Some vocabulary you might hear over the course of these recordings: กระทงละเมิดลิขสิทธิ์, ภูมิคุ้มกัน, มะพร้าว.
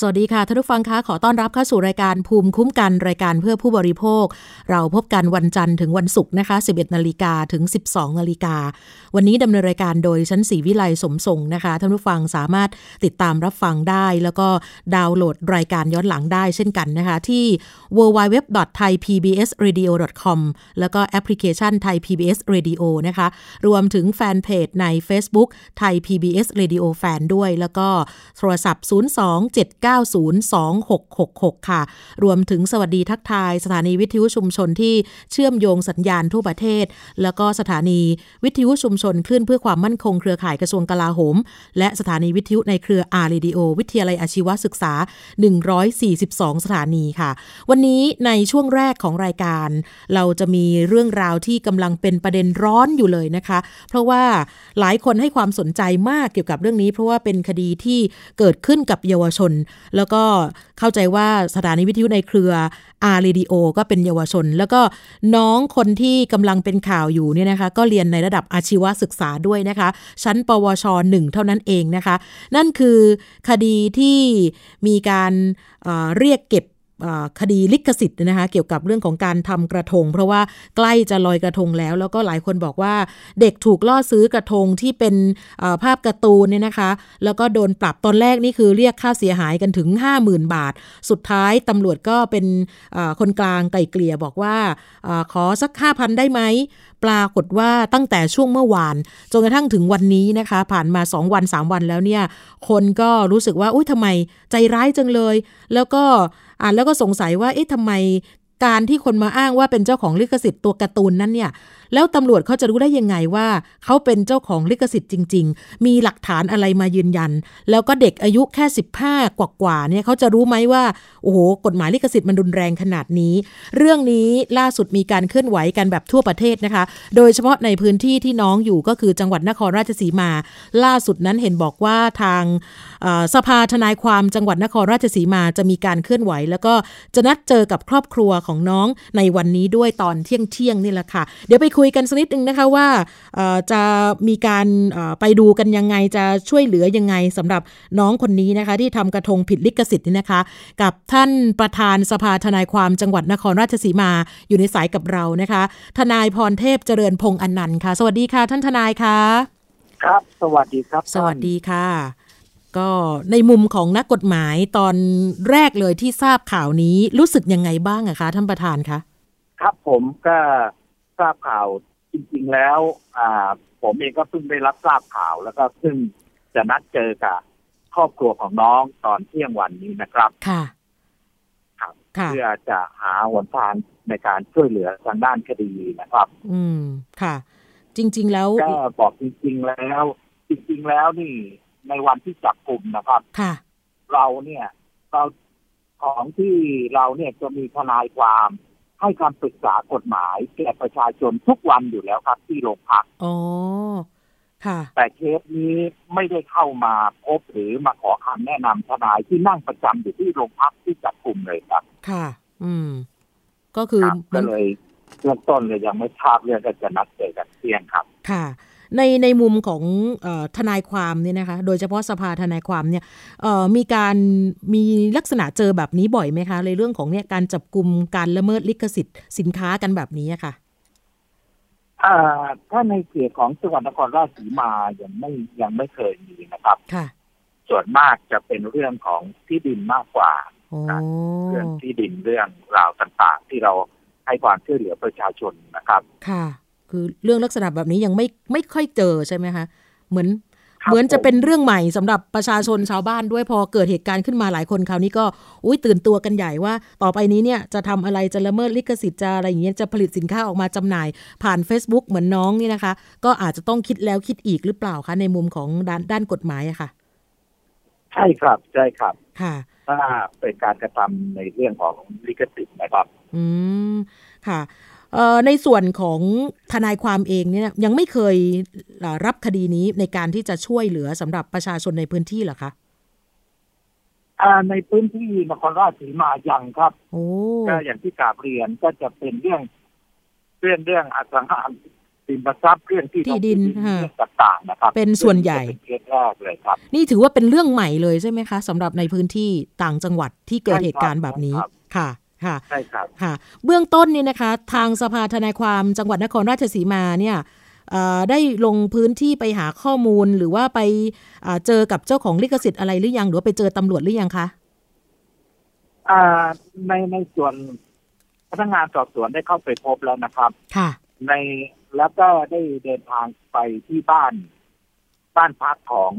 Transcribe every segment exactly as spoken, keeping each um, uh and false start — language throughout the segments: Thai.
สวัสดีค่ะท่านผู้ฟังคะขอต้อนรับเข้าสู่รายการภูมิคุ้มกันรายการเพื่อผู้บริโภคเราพบกันวันจันทร์ถึงวันศุกร์นะคะ สิบเอ็ดนาฬิกา ถึง สิบสองนาฬิกา วันนี้ดำเนินรายการโดยชั้นศรีวิไลสมทรงนะคะท่านผู้ฟังสามารถติดตามรับฟังได้แล้วก็ดาวน์โหลดรายการย้อนหลังได้เช่นกันนะคะที่ ดับเบิลยู ดับเบิลยู ดับเบิลยู ดอท ไทย พี บี เอส เรดิโอ ดอท คอม แล้วก็แอปพลิเคชัน Thai พี บี เอส Radio นะคะรวมถึงแฟนเพจใน Facebook Thai พี บี เอส Radio Fan ด้วยแล้วก็โทรศัพท์ศูนย์ สอง เจ็ด เก้า ศูนย์ สอง หก หก หกค่ะรวมถึงสวัสดีทักทายสถานีวิทยุชุมชนที่เชื่อมโยงสัญญาณทั่วประเทศแล้วก็สถานีวิทยุชุมชนขึ้นเพื่อความมั่นคงเครือข่ายกระทรวงกลาโหมและสถานีวิทยุในเครือ อาร์ Radio วิทยาลัยอาชีวศึกษาหนึ่งร้อยสี่สิบสองสถานีค่ะวันนี้ในช่วงแรกของรายการเราจะมีเรื่องราวที่กำลังเป็นประเด็นร้อนอยู่เลยนะคะเพราะว่าหลายคนให้ความสนใจมากเกี่ยวกับเรื่องนี้เพราะว่าเป็นคดีที่เกิดขึ้นกับเยาวชนแล้วก็เข้าใจว่าสถานีวิทยุในเครือ อาร์ Radio ก็เป็นเยาวชนแล้วก็น้องคนที่กำลังเป็นข่าวอยู่เนี่ยนะคะก็เรียนในระดับอาชีวศึกษาด้วยนะคะชั้นปวชหนึ่งเท่านั้นเองนะคะนั่นคือคดีที่มีการเอ่อเรียกเก็บคดีลิขสิทธิ์นะคะเกี่ยวกับเรื่องของการทำกระทงเพราะว่าใกล้จะลอยกระทงแล้วแล้วก็หลายคนบอกว่าเด็กถูกล่อซื้อกระทงที่เป็นภาพการ์ตูนเนี่ยนะคะแล้วก็โดนปรับตอนแรกนี่คือเรียกค่าเสียหายกันถึง ห้าหมื่นบาทสุดท้ายตำรวจก็เป็นคนกลางไกล่เกลี่ยบอกว่าขอสัก ห้าพัน ได้ไหมปรากฏว่าตั้งแต่ช่วงเมื่อวานจนกระทั่งถึงวันนี้นะคะผ่านมาสองวันสามวันแล้วเนี่ยคนก็รู้สึกว่าอุ๊ยทำไมใจร้ายจังเลยแล้วก็อ่านแล้วก็สงสัยว่าเอ๊ะทำไมการที่คนมาอ้างว่าเป็นเจ้าของลิขสิทธิ์ตัวการ์ตูนนั้นเนี่ยแล้วตำรวจเขาจะรู้ได้ยังไงว่าเขาเป็นเจ้าของลิขสิทธิ์จริงๆมีหลักฐานอะไรมายืนยันแล้วก็เด็กอายุแค่สิบห้ากว่าๆเนี่ยเขาจะรู้ไหมว่าโอ้โหกฎหมายลิขสิทธิ์มันรุนแรงขนาดนี้เรื่องนี้ล่าสุดมีการเคลื่อนไหวกันแบบทั่วประเทศนะคะโดยเฉพาะในพื้นที่ที่น้องอยู่ก็คือจังหวัดนครราชสีมาล่าสุดนั้นเห็นบอกว่าทางสภาทนายความจังหวัดนครราชสีมาจะมีการเคลื่อนไหวแล้วก็จะนัดเจอกับครอบครัวของน้องในวันนี้ด้วยตอนเที่ยงเที่ยงนี่แหละค่ะเดี๋ยวไปคุยกันสักนิดนึงนะคะว่าจะมีการไปดูกันยังไงจะช่วยเหลือยังไงสำหรับน้องคนนี้นะคะที่ทำกระทงผิดลิขสิทธิ์นี่นะคะกับท่านประธานสภาทนายความจังหวัดนครราชสีมาอยู่ในสายกับเรานะคะทนายพรเทพเจริญพงษ์อนันต์ค่ะสวัสดีค่ะท่านทนายค่ะครับสวัสดีครับสวัสดีค่ะก็ในมุมของนักกฎหมายตอนแรกเลยที่ทราบข่าวนี้รู้สึกยังไงบ้างอะคะท่านประธานคะครับผมก็ทราบข่าวจริงๆแล้วอ่าผมเองก็เพิ่งได้รับทราบข่าวแล้วก็ซึ่งจะนัดเจอกับครอบครัวของน้องตอนเที่ยงวันนี้นะครับค่ะครับเพื่อจะหาหนทางในการช่วยเหลือทางด้านคดีนะครับอืมค่ะจริงๆแล้วก็บอกจริงๆแล้วจริงๆแล้วนี่ในวันที่จับกลุ่มนะครับเราเนี่ยเราของที่เราเนี่ยจะมีทนายความให้คำปรึกษากฎหมายแก่ประชาชนทุกวันอยู่แล้วครับที่โรงพักอ๋อค่ะแต่เคสนี้ไม่ได้เข้ามาพบหรือมาขอคำแนะนำทนายที่นั่งประจำอยู่ที่โรงพักที่จับกลุ่มเลยครับค่ะอืมก็คือก็เลยเริ่มต้นเลยยังไม่ทราบเรื่องก็จะนัดเจอกันเที่ยงครับค่ะในในมุมของเอ่อทนายความเนี่ยนะคะโดยเฉพาะสภาทนายความเนี่ยเอ่อมีการมีลักษณะเจอแบบนี้บ่อยไหมคะในเรื่องของเนี่ยการจับกุมการละเมิดลิขสิทธิ์สินค้ากันแบบนี้อ่ะค่ะอ่าถ้าในเขตของจังหวัดนครราชสีมายังไม่ยังไม่เคยมีนะครับค่ะส่วนมากจะเป็นเรื่องของที่ดินมากกว่าเรื่องที่ดินเรื่องราวต่างๆที่เราให้ความช่วยเหลือประชาชนนะครับค่ะคือเรื่องลักษณะแบบนี้ยังไม่ไม่ค่อยเจอใช่ไหมคะเหมือนเหมือนจะเป็นเรื่องใหม่สำหรับประชาชนชาวบ้านด้วยพอเกิดเหตุการณ์ขึ้นมาหลายคนคราวนี้ก็อุ้ยตื่นตัวกันใหญ่ว่าต่อไปนี้เนี่ยจะทำอะไรจะละเมิดลิขสิทธิ์จะอะไรอย่างเงี้ยจะผลิตสินค้าออกมาจำหน่ายผ่าน Facebook เหมือนน้องนี่นะคะก็อาจจะต้องคิดแล้วคิดอีกหรือเปล่าคะในมุมของด้านด้านกฎหมายอะค่ะใช่ครับใช่ครับค่ะถ้าเป็นการกระทำในเรื่องของลิขสิทธิ์นะครับอืมค่ะในส่วนของทนายความเองเนี่ยยังไม่เคยรับคดีนี้ในการที่จะช่วยเหลือสำหรับประชาชนในพื้นที่เหรอคะ ในพื้นที่นครราชสีมายังครับก็อย่างที่กราบเรียนก็จะเป็นเรื่องเรื่องเรื่องอสังหาริมทรัพย์เรื่องที่ดินต่างๆนะครับเป็นส่วนใหญ่เป็นเคสแรกเลยครับนี่ถือว่าเป็นเรื่องใหม่เลยใช่ไหมคะสำหรับในพื้นที่ต่างจังหวัดที่เกิดเหตุการณ์แบบนี้ค่ะค่ะใช่ครับค่ะเบื้องต้นนี่นะคะทางสภาทนายความจังหวัดนครราชสีมาเนี่ยได้ลงพื้นที่ไปหาข้อมูลหรือว่าไปเจอกับเจ้าของลิขสิทธิ์อะไรหรือยังหรือว่าไปเจอตำรวจหรือยังคะในในส่วนพนักงานสอบสวนได้เข้าไปพบแล้วนะครับค่ะในแล้วก็ได้เดินทางไปที่บ้านบ้านพักของ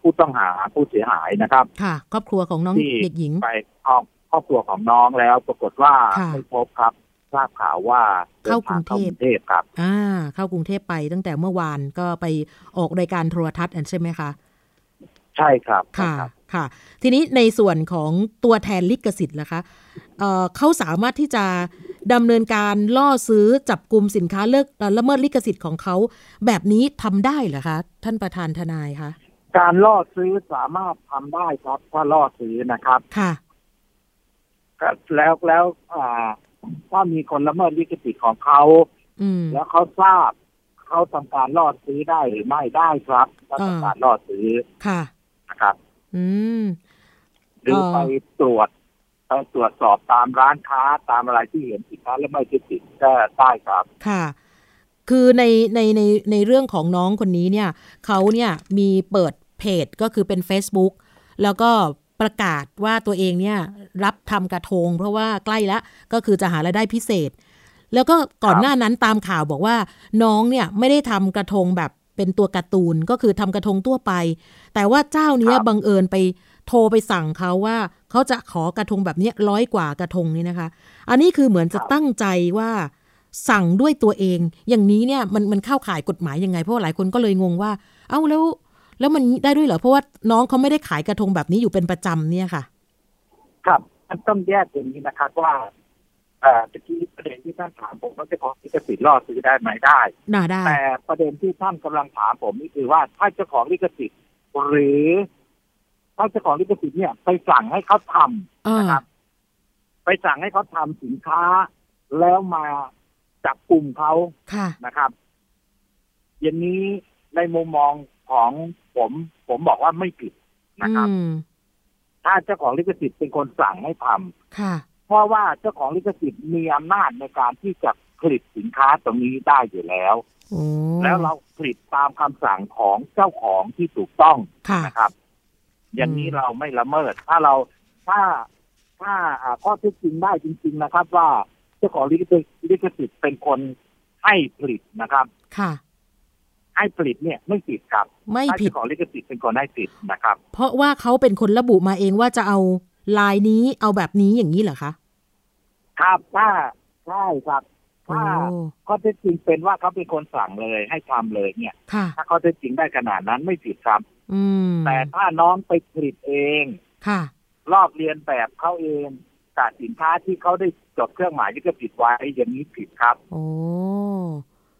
ผู้ต้องหาผู้เสียหายนะครับค่ะครอบครัวของน้องเด็กหญิงไปออกครอบครัวของน้องแล้วปรากฏว่าไม่พบครับทราบข่าวว่าเข้ากรุงเทพครับอ่าเข้ากรุงเทพไปตั้งแต่เมื่อวานก็ไปออกรายการโทรทัศน์ใช่ไหมคะใช่ครับค่ะค่ะทีนี้ในส่วนของตัวแทนลิขสิทธิ์ล่ะคะเอ่อเขาสามารถที่จะดำเนินการล่อซื้อจับกุมสินค้าเลิกละเมิดลิขสิทธิ์ของเขาแบบนี้ทำได้เหรอคะท่านประธานทนายคะการล่อซื้อสามารถทำได้ครับถ้าล่อซื้อนะครับค่ะก็แล้วแล้วอ่าถ้ามีคนละเมิดลิขสิทธิ์ของเขาแล้วเขาทราบเขาทำการล่อซื้อได้หรือไม่ได้ครับถ้าทำการล่อซื้อค่ะนะครับอืมหรือไปตรวจไปตรวจสอบตามร้านค้าตามอะไรที่เห็นสินค้าละเมิดลิขสิทธิ์ก็ได้ครับค่ะคือในในในในเรื่องของน้องคนนี้เนี่ยเขาเนี่ยมีเปิดเพจก็คือเป็น Facebook แล้วก็ประกาศว่าตัวเองเนี่ยรับทำกระทงเพราะว่าใกล้แล้วก็คือจะหารายได้พิเศษแล้วก็ก่อนหน้านั้นตามข่าวบอกว่าน้องเนี่ยไม่ได้ทำกระทงแบบเป็นตัวการ์ตูนก็คือทำกระทงทั่วไปแต่ว่าเจ้าเนี้ยบังเอิญไปโทรไปสั่งเขาว่าเขาจะขอกระทงแบบนี้ร้อยกว่ากระทงนี่นะคะอันนี้คือเหมือนจะตั้งใจว่าสั่งด้วยตัวเองอย่างนี้เนี่ยมันมันเข้าข่ายกฎหมายยังไงเพราะหลายคนก็เลยงงว่าเอ้าแล้วแล้วมันได้ด้วยเหรอเพราะว่าน้องเขาไม่ได้ขายกระทงแบบนี้อยู่เป็นประจำเนี่ยค่ะครับมันต้องแยกอย่างนี้นะครับว่าเอ่อตะกี้ประเด็นที่ท่านถามผมว่าเจ้าของลิขสิทธิ์ล่อซื้อได้ไหมได้ได้แต่ประเด็นที่ท่านกำลังถามผมนี่คือว่าถ้าเจ้าของลิขสิทธิ์หรือถ้าเจ้าของลิขสิทธิ์เนี่ยไปสั่งให้เขาทำนะครับไปสั่งให้เขาทำสินค้าแล้วมาจับกลุ่มเขานะครับอย่างนี้ในมุมมองของผมผมบอกว่าไม่ผิดนะครับถ้าเจ้าของลิขสิทธิ์เป็นคนสั่งให้ทำเพราะว่าเจ้าของลิขสิทธิ์มีอำนาจในการที่จะผลิตสินค้าตรงนี้ได้อยู่แล้วแล้วเราผลิตตามคำสั่งของเจ้าของที่ถูกต้องนะครับอย่างนี้เราไม่ละเมิดถ้าเราถ้าถ้าข้อเท็จจริงได้จริงๆนะครับว่าเจ้าของลิขสิทธิ์เป็นคนให้ผลิตนะครับให้ผลิตเนี่ยไม่ผิดครับไม่ผิดของลิขสิทธิ์เป็นคนให้ผลิตนะครับเพราะว่าเขาเป็นคนระบุมาเองว่าจะเอาลายนี้เอาแบบนี้อย่างนี้เหรอคะครับถ้าใช่ครับถ้าข้อเท็จจริงเป็นว่าเขาเป็นคนสั่งเลยให้ทำเลยเนี่ยถ้าข้อเท็จจริงได้ขนาดนั้นไม่ผิดครับแต่ถ้าน้องไปผลิตเองลอกเลียนแบบเขาเองจากสินค้าที่เขาได้จดเครื่องหมายลิขสิทธิ์ไว้อย่างนี้ผิดครับ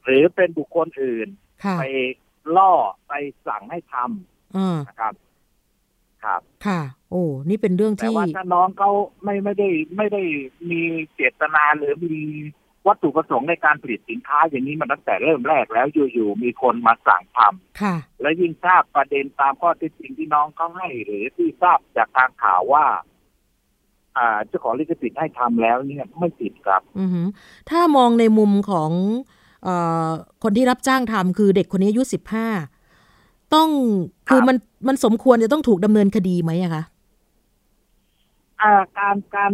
หรือเป็นบุคคลอื่นไปล่อไปสั่งให้ทำนะครับครับค่ะโอ้นี่เป็นเรื่องที่แต่ว่าถ้าน้องเขาไม่ไม่ได้ไม่ได้มีเจตนาหรือมีวัตถุประสงค์ในการผลิตสินค้าอย่างนี้มันตั้งแต่เริ่มแรกแล้วอยู่ๆมีคนมาสั่งทำค่ะและยิ่งทราบประเด็นตามข้อเท็จจริงที่น้องเขาให้หรือที่ทราบจากทางข่าวว่าอ่าเจ้าของลิขสิทธิ์ให้ทำแล้วเนี่ยไม่ผิดครับอือฮึถ้ามองในมุมของคนที่รับจ้างทำคือเด็กคนนี้อายุสิบห้าต้องคือมันมันสมควรจะต้องถูกดำเนินคดีไหมอะคะอ่าการการ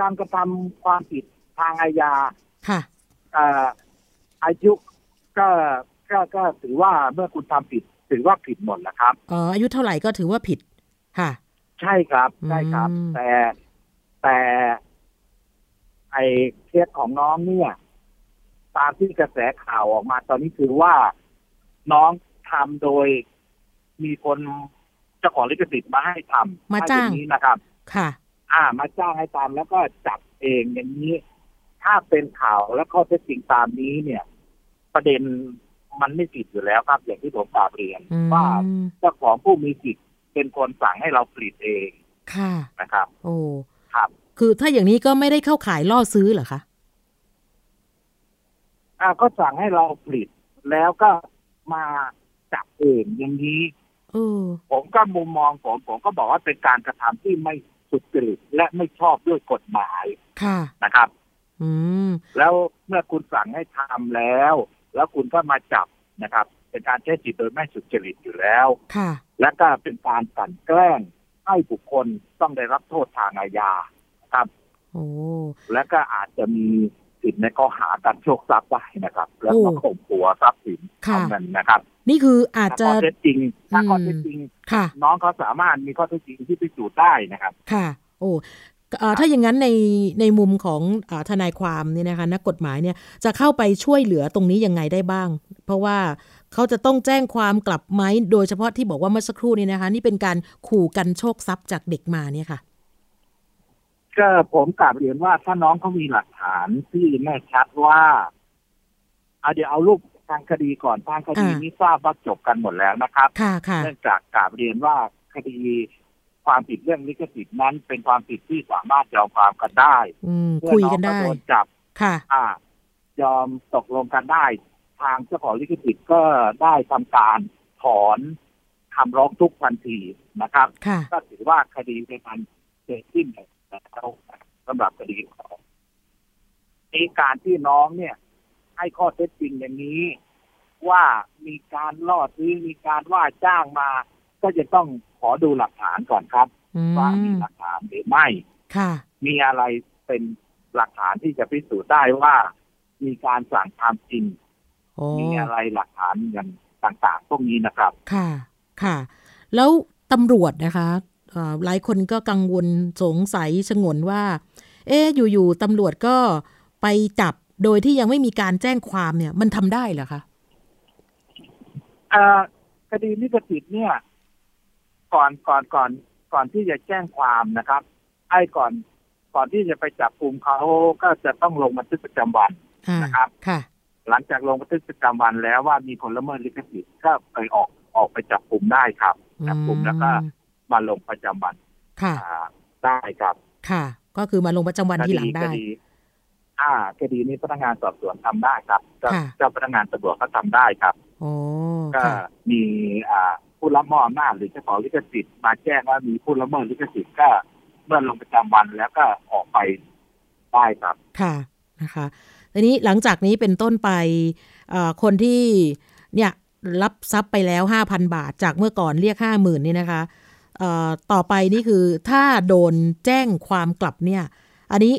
การกระทำความผิดทางอาญาค่ะอ่าอายุก็ก็ก็ถือว่าเมื่อคุณทำผิดถือว่าผิดหมดนะครับอ๋ออายุเท่าไหร่ก็ถือว่าผิดค่ะใช่ครับใช่ครับแต่แต่ไอ้เคสของน้องเนี่ยตามที่กระแสข่าวออกมาตอนนี้คือว่าน้องทำโดยมีคนเจ้าของลิขสิทธิ์มาให้ทำมาจ้างนี้นะครับค่ะอ่ามาจ้างให้ทำแล้วก็จับเองอย่างนี้ถ้าเป็นข่าวและข้อเท็จจริงตามนี้เนี่ยประเด็นมันไม่ผิดอยู่แล้วครับอย่างที่ผมกล่าวเรียนว่าเจ้าของผู้มีสิทธิ์เป็นคนสั่งให้เราผลิตเอง ค่ะนะครับโอ้ครับคือถ้าอย่างนี้ก็ไม่ได้เข้าขายล่อซื้อเหรอคะอ่าก็สั่งให้เราผลิตแล้วก็มาจับเองอย่างนี้ผมก็มุมมองผมผมก็บอกว่าเป็นการกระทำที่ไม่สุจริตและไม่ชอบด้วยกฎหมายนะครับแล้วเมื่อคุณสั่งให้ทำแล้วแล้วคุณก็มาจับนะครับเป็นการใช้สิทธิโดยไม่สุจริตอยู่แล้วและก็เป็นการกลั่นแกล้งให้บุคคลต้องได้รับโทษทางอาญาครับและก็อาจจะมีสิทธิ์ในข้อหาการโชคทรัพย์ได้นะครับแล้วก็ข่มขู่ทรัพย์สินนั้นนะครับนี่คืออาจจะข้อเท็จจริงถ้าข้อเท็จจริงน้องเขาสามารถมีข้อเท็จจริงที่พิสูจน์ได้นะครับค่ะโอ้ถ้าอย่างนั้นในในมุมของทนายความเนี่ยนะคะนักกฎหมายเนี่ยจะเข้าไปช่วยเหลือตรงนี้ยังไงได้บ้างเพราะว่าเขาจะต้องแจ้งความกลับไหมโดยเฉพาะที่บอกว่าเมื่อสักครู่นี้นะคะนี่เป็นการขู่กันโชคทรัพย์จากเด็กมาเนี่ยค่ะก็ผมกลับเรียนว่าถ้าน้องเขามีหลักฐานที่แน่ชัดว่าเอาเดี๋ยวเอารูปทางคดีก่อนทางคดีนี้ทราบว่าจบกันหมดแล้วนะครับเนื่องจากกล่าวเรียนว่าคดีความผิดเรื่องลิขสิทธิ์นั้นเป็นความผิดที่สามารถยอมความกันได้เมื่อน้องก็โดนจับยอมตกลงกันได้ทางเจ้าของลิขสิทธิ์ก็ได้ทำการถอนคำร้องทุกทันทีนะครับก็ถือว่าคดีเป็นการเสร็จสิ้นแล้วสำหรับคดีในการที่น้องเนี่ยให้ข้อเท็จจริงอย่างนี้ว่ามีการล่อซื้อมีการว่าจ้างมาก็จะต้องขอดูหลักฐานก่อนครับว่ามีหลักฐานหรือไม่มีอะไรเป็นหลักฐานที่จะพิสูจน์ได้ว่ามีการสั่งทำจริงมีอะไรหลักฐานอย่างต่างๆพวกนี้นะครับค่ะค่ะแล้วตำรวจนะคะหลายคนก็กังวลสงสัยชงนว่าเอ๊ะอยู่ๆตำรวจก็ไปจับโดยที่ยังไม่มีการแจ้งความเนี่ยมันทำได้เหรอคะคดีลิขสิทธิ์เนี่ยก่อนก่อนก่อนก่อนที่จะแจ้งความนะครับไอ้ก่อนก่อนที่จะไปจับกุมเขาก็จะต้องลงบันทึกประจำวันนะครับค่ะหลังจากลงบันทึกประจำวันแล้วว่ามีคนละเมิดลิขสิทธิ์ก็ไปออกออกไปจับกุมได้ครับจับกุมแล้วก็มาลงประจำวันค่ะได้ครับค่ะก็คือมาลงประจำวันที่หลังได้อ่าคดีนี้พนักงานสอบสวนทำได้ครับเจ้าพนักงานตำรวจก็ทำได้ครับก็มีอ่าผู้ละเมิดอำนาจหรือเจ้าของลิขสิทธิ์มาแจ้งว่ามีผู้ละเมิดลิขสิทธิ์ก็เมื่อลงประจำวันแล้วก็ออกไปได้ครับค่ะนะคะทีนี้หลังจากนี้เป็นต้นไปอ่าคนที่เนี่ยรับทรัพย์ไปแล้ว ห้าพัน บาทจากเมื่อก่อนเรียก ห้าหมื่น นี่นะคะอ่าต่อไปนี่คือถ้าโดนแจ้งความกลับเนี่ยอันนี้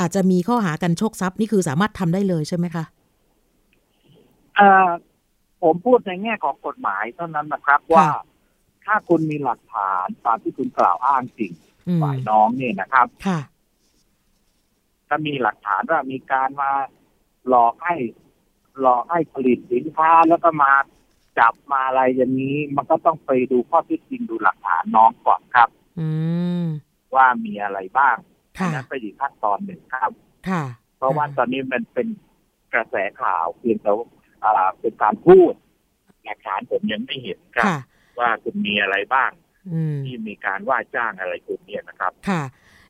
อาจจะมีข้อหากันโชคทรัพย์นี่คือสามารถทำได้เลยใช่ไหมคะอ่าผมพูดในแง่ของกฎหมายเท่านั้นนะครับว่าถ้าคุณมีหลักฐานตามที่คุณกล่าวอ้างจริงฝ่ายน้องเนี่ยนะครับถ้ามีหลักฐานว่ามีการมาหลอกให้หลอกให้ผลิตสินค้าแล้วก็มาจับมาอะไรอย่างนี้มันก็ต้องไปดูข้อเท็จจริงดูหลักฐานน้องก่อนครับว่ามีอะไรบ้างนั่นเป็นอีกขั้นตอนหนึ่งครับเพราะว่าตอนนี้มันเป็นกระแสข่าวเพียงแต่เป็นการพูดหลักฐานผมยังไม่เห็นครับว่าคุณมีอะไรบ้างที่มีการว่าจ้างอะไรคุณเนี่ยนะครับค่ะ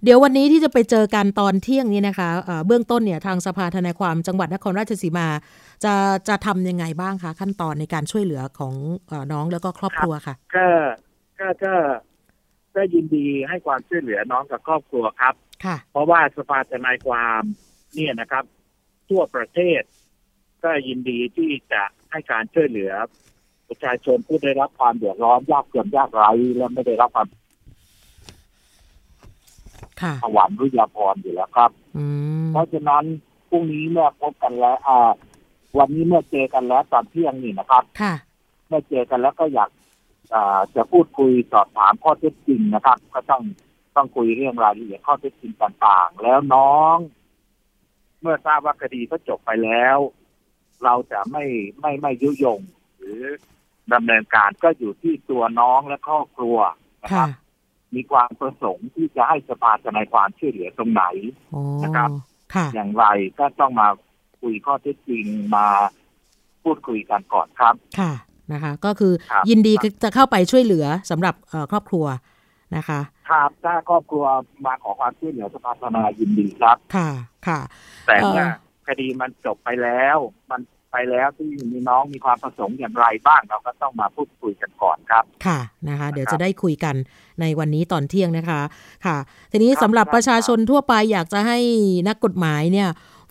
เดี๋ยววันนี้ที่จะไปเจอกันตอนเที่ยงนี้นะคะเบื้องต้นเนี่ยทางสภาทนายความจังหวัดนครราชสีมาจะจะทำยังไงบ้างคะขั้นตอนในการช่วยเหลือของน้องแล้วก็ครอบครัวค่ะก็ก็ก็ก็ยินดีให้ความช่วยเหลือน้องกับครอบครัวครับเพราะว่าสภาทนายความเนี่ยนะครับทั่วประเทศก็ยินดีที่จะให้การช่วยเหลือประชาชนผู้ได้รับความเดือดร้อนยากจนยากไร้และไม่ได้รับความสวรรค์วิญญาณพรอยู่แล้วครับเพราะฉะนั้นพรุ่งนี้เมื่อพบกันแล้ววันนี้เมื่อเจอกันแล้วตอนเที่ยงนี่นะครับเมื่อเจอกันแล้วก็อยากจะพูดคุยสอบถามข้อเท็จจริงนะครับก็ต้องต้องคุยเรื่องรายละเอียดข้อเท็จจริงต่างๆแล้วน้องเมื่อทราบว่าคดีก็จบไปแล้วเราจะไม่ไม่ไม่ยุยงหรือดำเนินการก็อยู่ที่ตัวน้องและครอบครัวนะครับมีความประสงค์ที่จะให้สภาทนายความช่วยเหลือตรงไหนนะครับอย่างไรก็ต้องมาคุยข้อเท็จจริงมาพูดคุยกันก่อนครับค่ะนะคะก็คือยินดีจะเข้าไปช่วยเหลือสำหรับครอบครัว นะคะครับถ้าครอบครัวมาขอความช่วยเหลือสภาธนายยินดีครับค่ะค่ะแต่ว่าคดีมันจบไปแล้วมันไปแล้วที่มีน้องมีความประสงค์อย่างไรบ้างเราก็ต้องมาพูดคุยกันก่อนครับค่ะนะคะเดี๋ยวจะได้คุยกันในวันนี้ตอนเที่ยงนะคะค่ะทีนี้สำหรับประชาชนทั่วไปอยากจะให้นักกฎหมายเนี่ย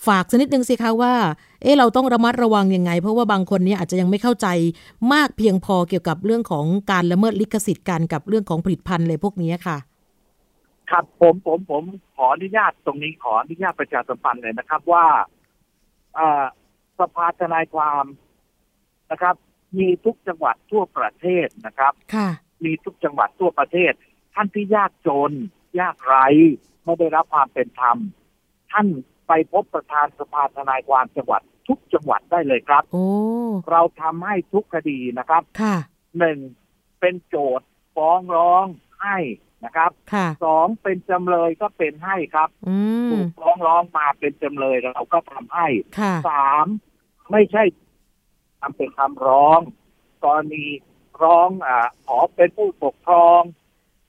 ฝากสักนิดนึงสิคะว่าเออเราต้องระมัดระวังยังไงเพราะว่าบางคนเนี่ยอาจจะยังไม่เข้าใจมากเพียงพอเกี่ยวกับเรื่องของการละเมิดลิขสิทธิ์การกับเรื่องของผลิตภัณฑ์อะไรพวกนี้ค่ะครับผมผมผมขออนุญาตตรงนี้ขออนุญาตประชาสัมพันธ์เลยนะครับว่าอ่าสภาทนายความนะครับมีทุกจังหวัดทั่วประเทศนะครับมีทุกจังหวัดทั่วประเทศท่านที่ยากจนยากไร้ไม่ได้รับความเป็นธรรมท่านไปพบประธานสภาทนายความจังหวัดทุกจังหวัดได้เลยครับ oh. เราทำให้ทุกคดีนะครับหนึ่งเป็นโจทก์ฟ้องร้องให้นะครับสองเป็นจำเลยก็เป็นให้ครับถูกฟ้องร้องมาเป็นจำเลยเราก็ทำให้สามไม่ใช่ทำเป็นคำร้องกรณีร้องอ่าขอเป็นผู้ปกครอง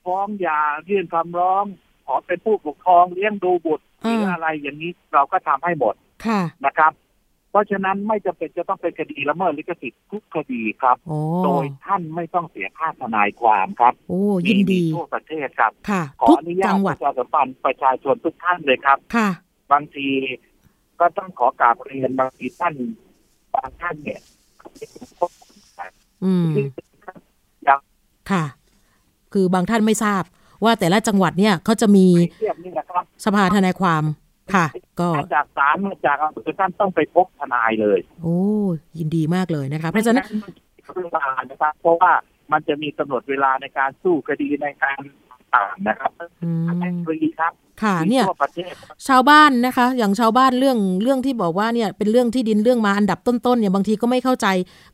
ฟ้องหย่ายื่นคำร้องขอเป็นผู้ปกครองเลี้ยงดูบุตรหรืออะไรอย่างนี้เราก็ทำให้หมดนะครับเพราะฉะนั้นไม่จำเป็นจะต้องเป็นคดีละเมิดลิขสิทธิ์ทุกคดีครับโดยท่านไม่ต้องเสียค่าทนายความครับยินดีทั่วประเทศครับขออนุญาตประชาสัมพันธ์ประชาชนทุกท่านเลยครับบางทีก็ต้องขอกราบเรียนบางทีท่านบางท่านเนี่ยอืมค่ะคือบางท่านไม่ทราบว่าแต่ละจังหวัดเนี่ยเขาจะมีสภาทนายความค่ะก็จากศาลมาจากอำเภอท่านต้องไปพบทนายเลยโอ้ยินดีมากเลยนะคะเพราะฉะนั้นเวลานะครับเพราะว่ามันจะมีกำหนดเวลาในการสู้คดีในการต่างนะครับฟรีครับค่ะเนี่ยชาวบ้านนะคะอย่างชาวบ้านเรื่องเรื่องที่บอกว่าเนี่ยเป็นเรื่องที่ดินเรื่องมาอันดับต้นๆเนี่ยบางทีก็ไม่เข้าใจ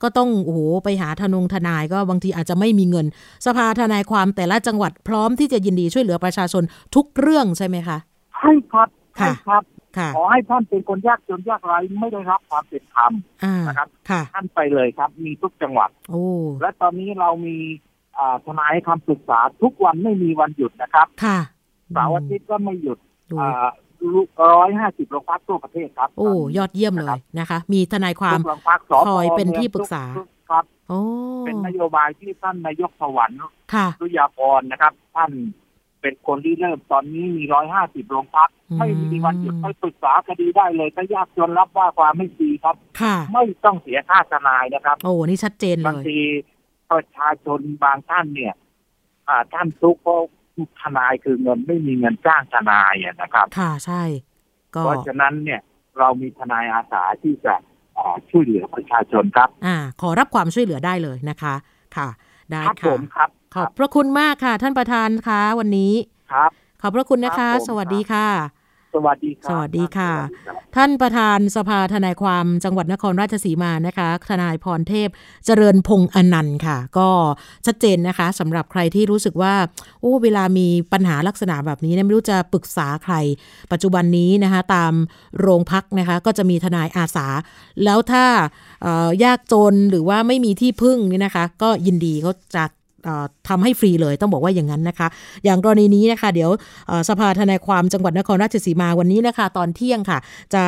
ก็ต้องโอ้โหไปหาทนงทนายก็บางทีอาจจะไม่มีเงินสภาทนายความแต่ละจังหวัดพร้อมที่จะยินดีช่วยเหลือประชาชนทุกเรื่องใช่ไหมคะใช่ครับครับขอให้ท่านเป็นคนยากจนยากไร้ไม่ได้รับความเป็นธรรมนะครับท่านไปเลยครับมีทุกจังหวัดและตอนนี้เรามีทนายให้คำปรึกษาทุกวันไม่มีวันหยุดนะครับเสาร์อาทิตย์ก็ไม่หยุดร้อยห้าสิบโรงพักทั่วประเทศครับโอ้ยอดเยี่ยมเลยนะคะมีทนายความคอยเป็นที่ปรึกษาครับเป็นนโยบายที่ท่านนายกสวรรค์รุยาพรนะครับท่านเป็นคนที่เริ่มตอนนี้มีหนึ่งร้อยห้าสิบโรงพักไม่มีวันหยุดไม่ปรึกษาคดีได้เลยถ้ายากจนรับว่าความไม่ดีครับไม่ต้องเสียค่าทนายนะครับโอ้นี่ชัดเจนเลยบางทีประชาชนบางท่านเนี่ยท่านทุกข์เพราะทนายคือเงินไม่มีเงินจ้างทนายนะครับค่ะใช่เพราะฉะนั้นเนี่ยเรามีทนายอาสาที่จะช่วยเหลือประชาชนครับอ่าขอรับความช่วยเหลือได้เลยนะคะค่ะได้ค่ะขอบพระคุณมากค่ะท่านประธานค่ะวันนี้ครับขอบพระคุณนะคะสวัสดีค่ะสวัสดีค่ะสวัสดีค่ะท่านประธานสภาทนายความจังหวัดนครราชสีมานะคะทนายพรเทพเจริญพงษ์อนันต์ค่ะก็ชัดเจนนะคะสำหรับใครที่รู้สึกว่าโอ้เวลามีปัญหาลักษณะแบบนี้ไม่รู้จะปรึกษาใครปัจจุบันนี้นะคะตามโรงพักนะคะก็จะมีทนายอาสาแล้วถ้ายากจนหรือว่าไม่มีที่พึ่งนี่นะคะก็ยินดีเขาจะทำให้ฟรีเลยต้องบอกว่าอย่างนั้นนะคะอย่างกรณีนี้นะคะเดี๋ยวสภาทนายความจังหวัดนครราชสีมาวันนี้นะคะตอนเที่ยงค่ะจะ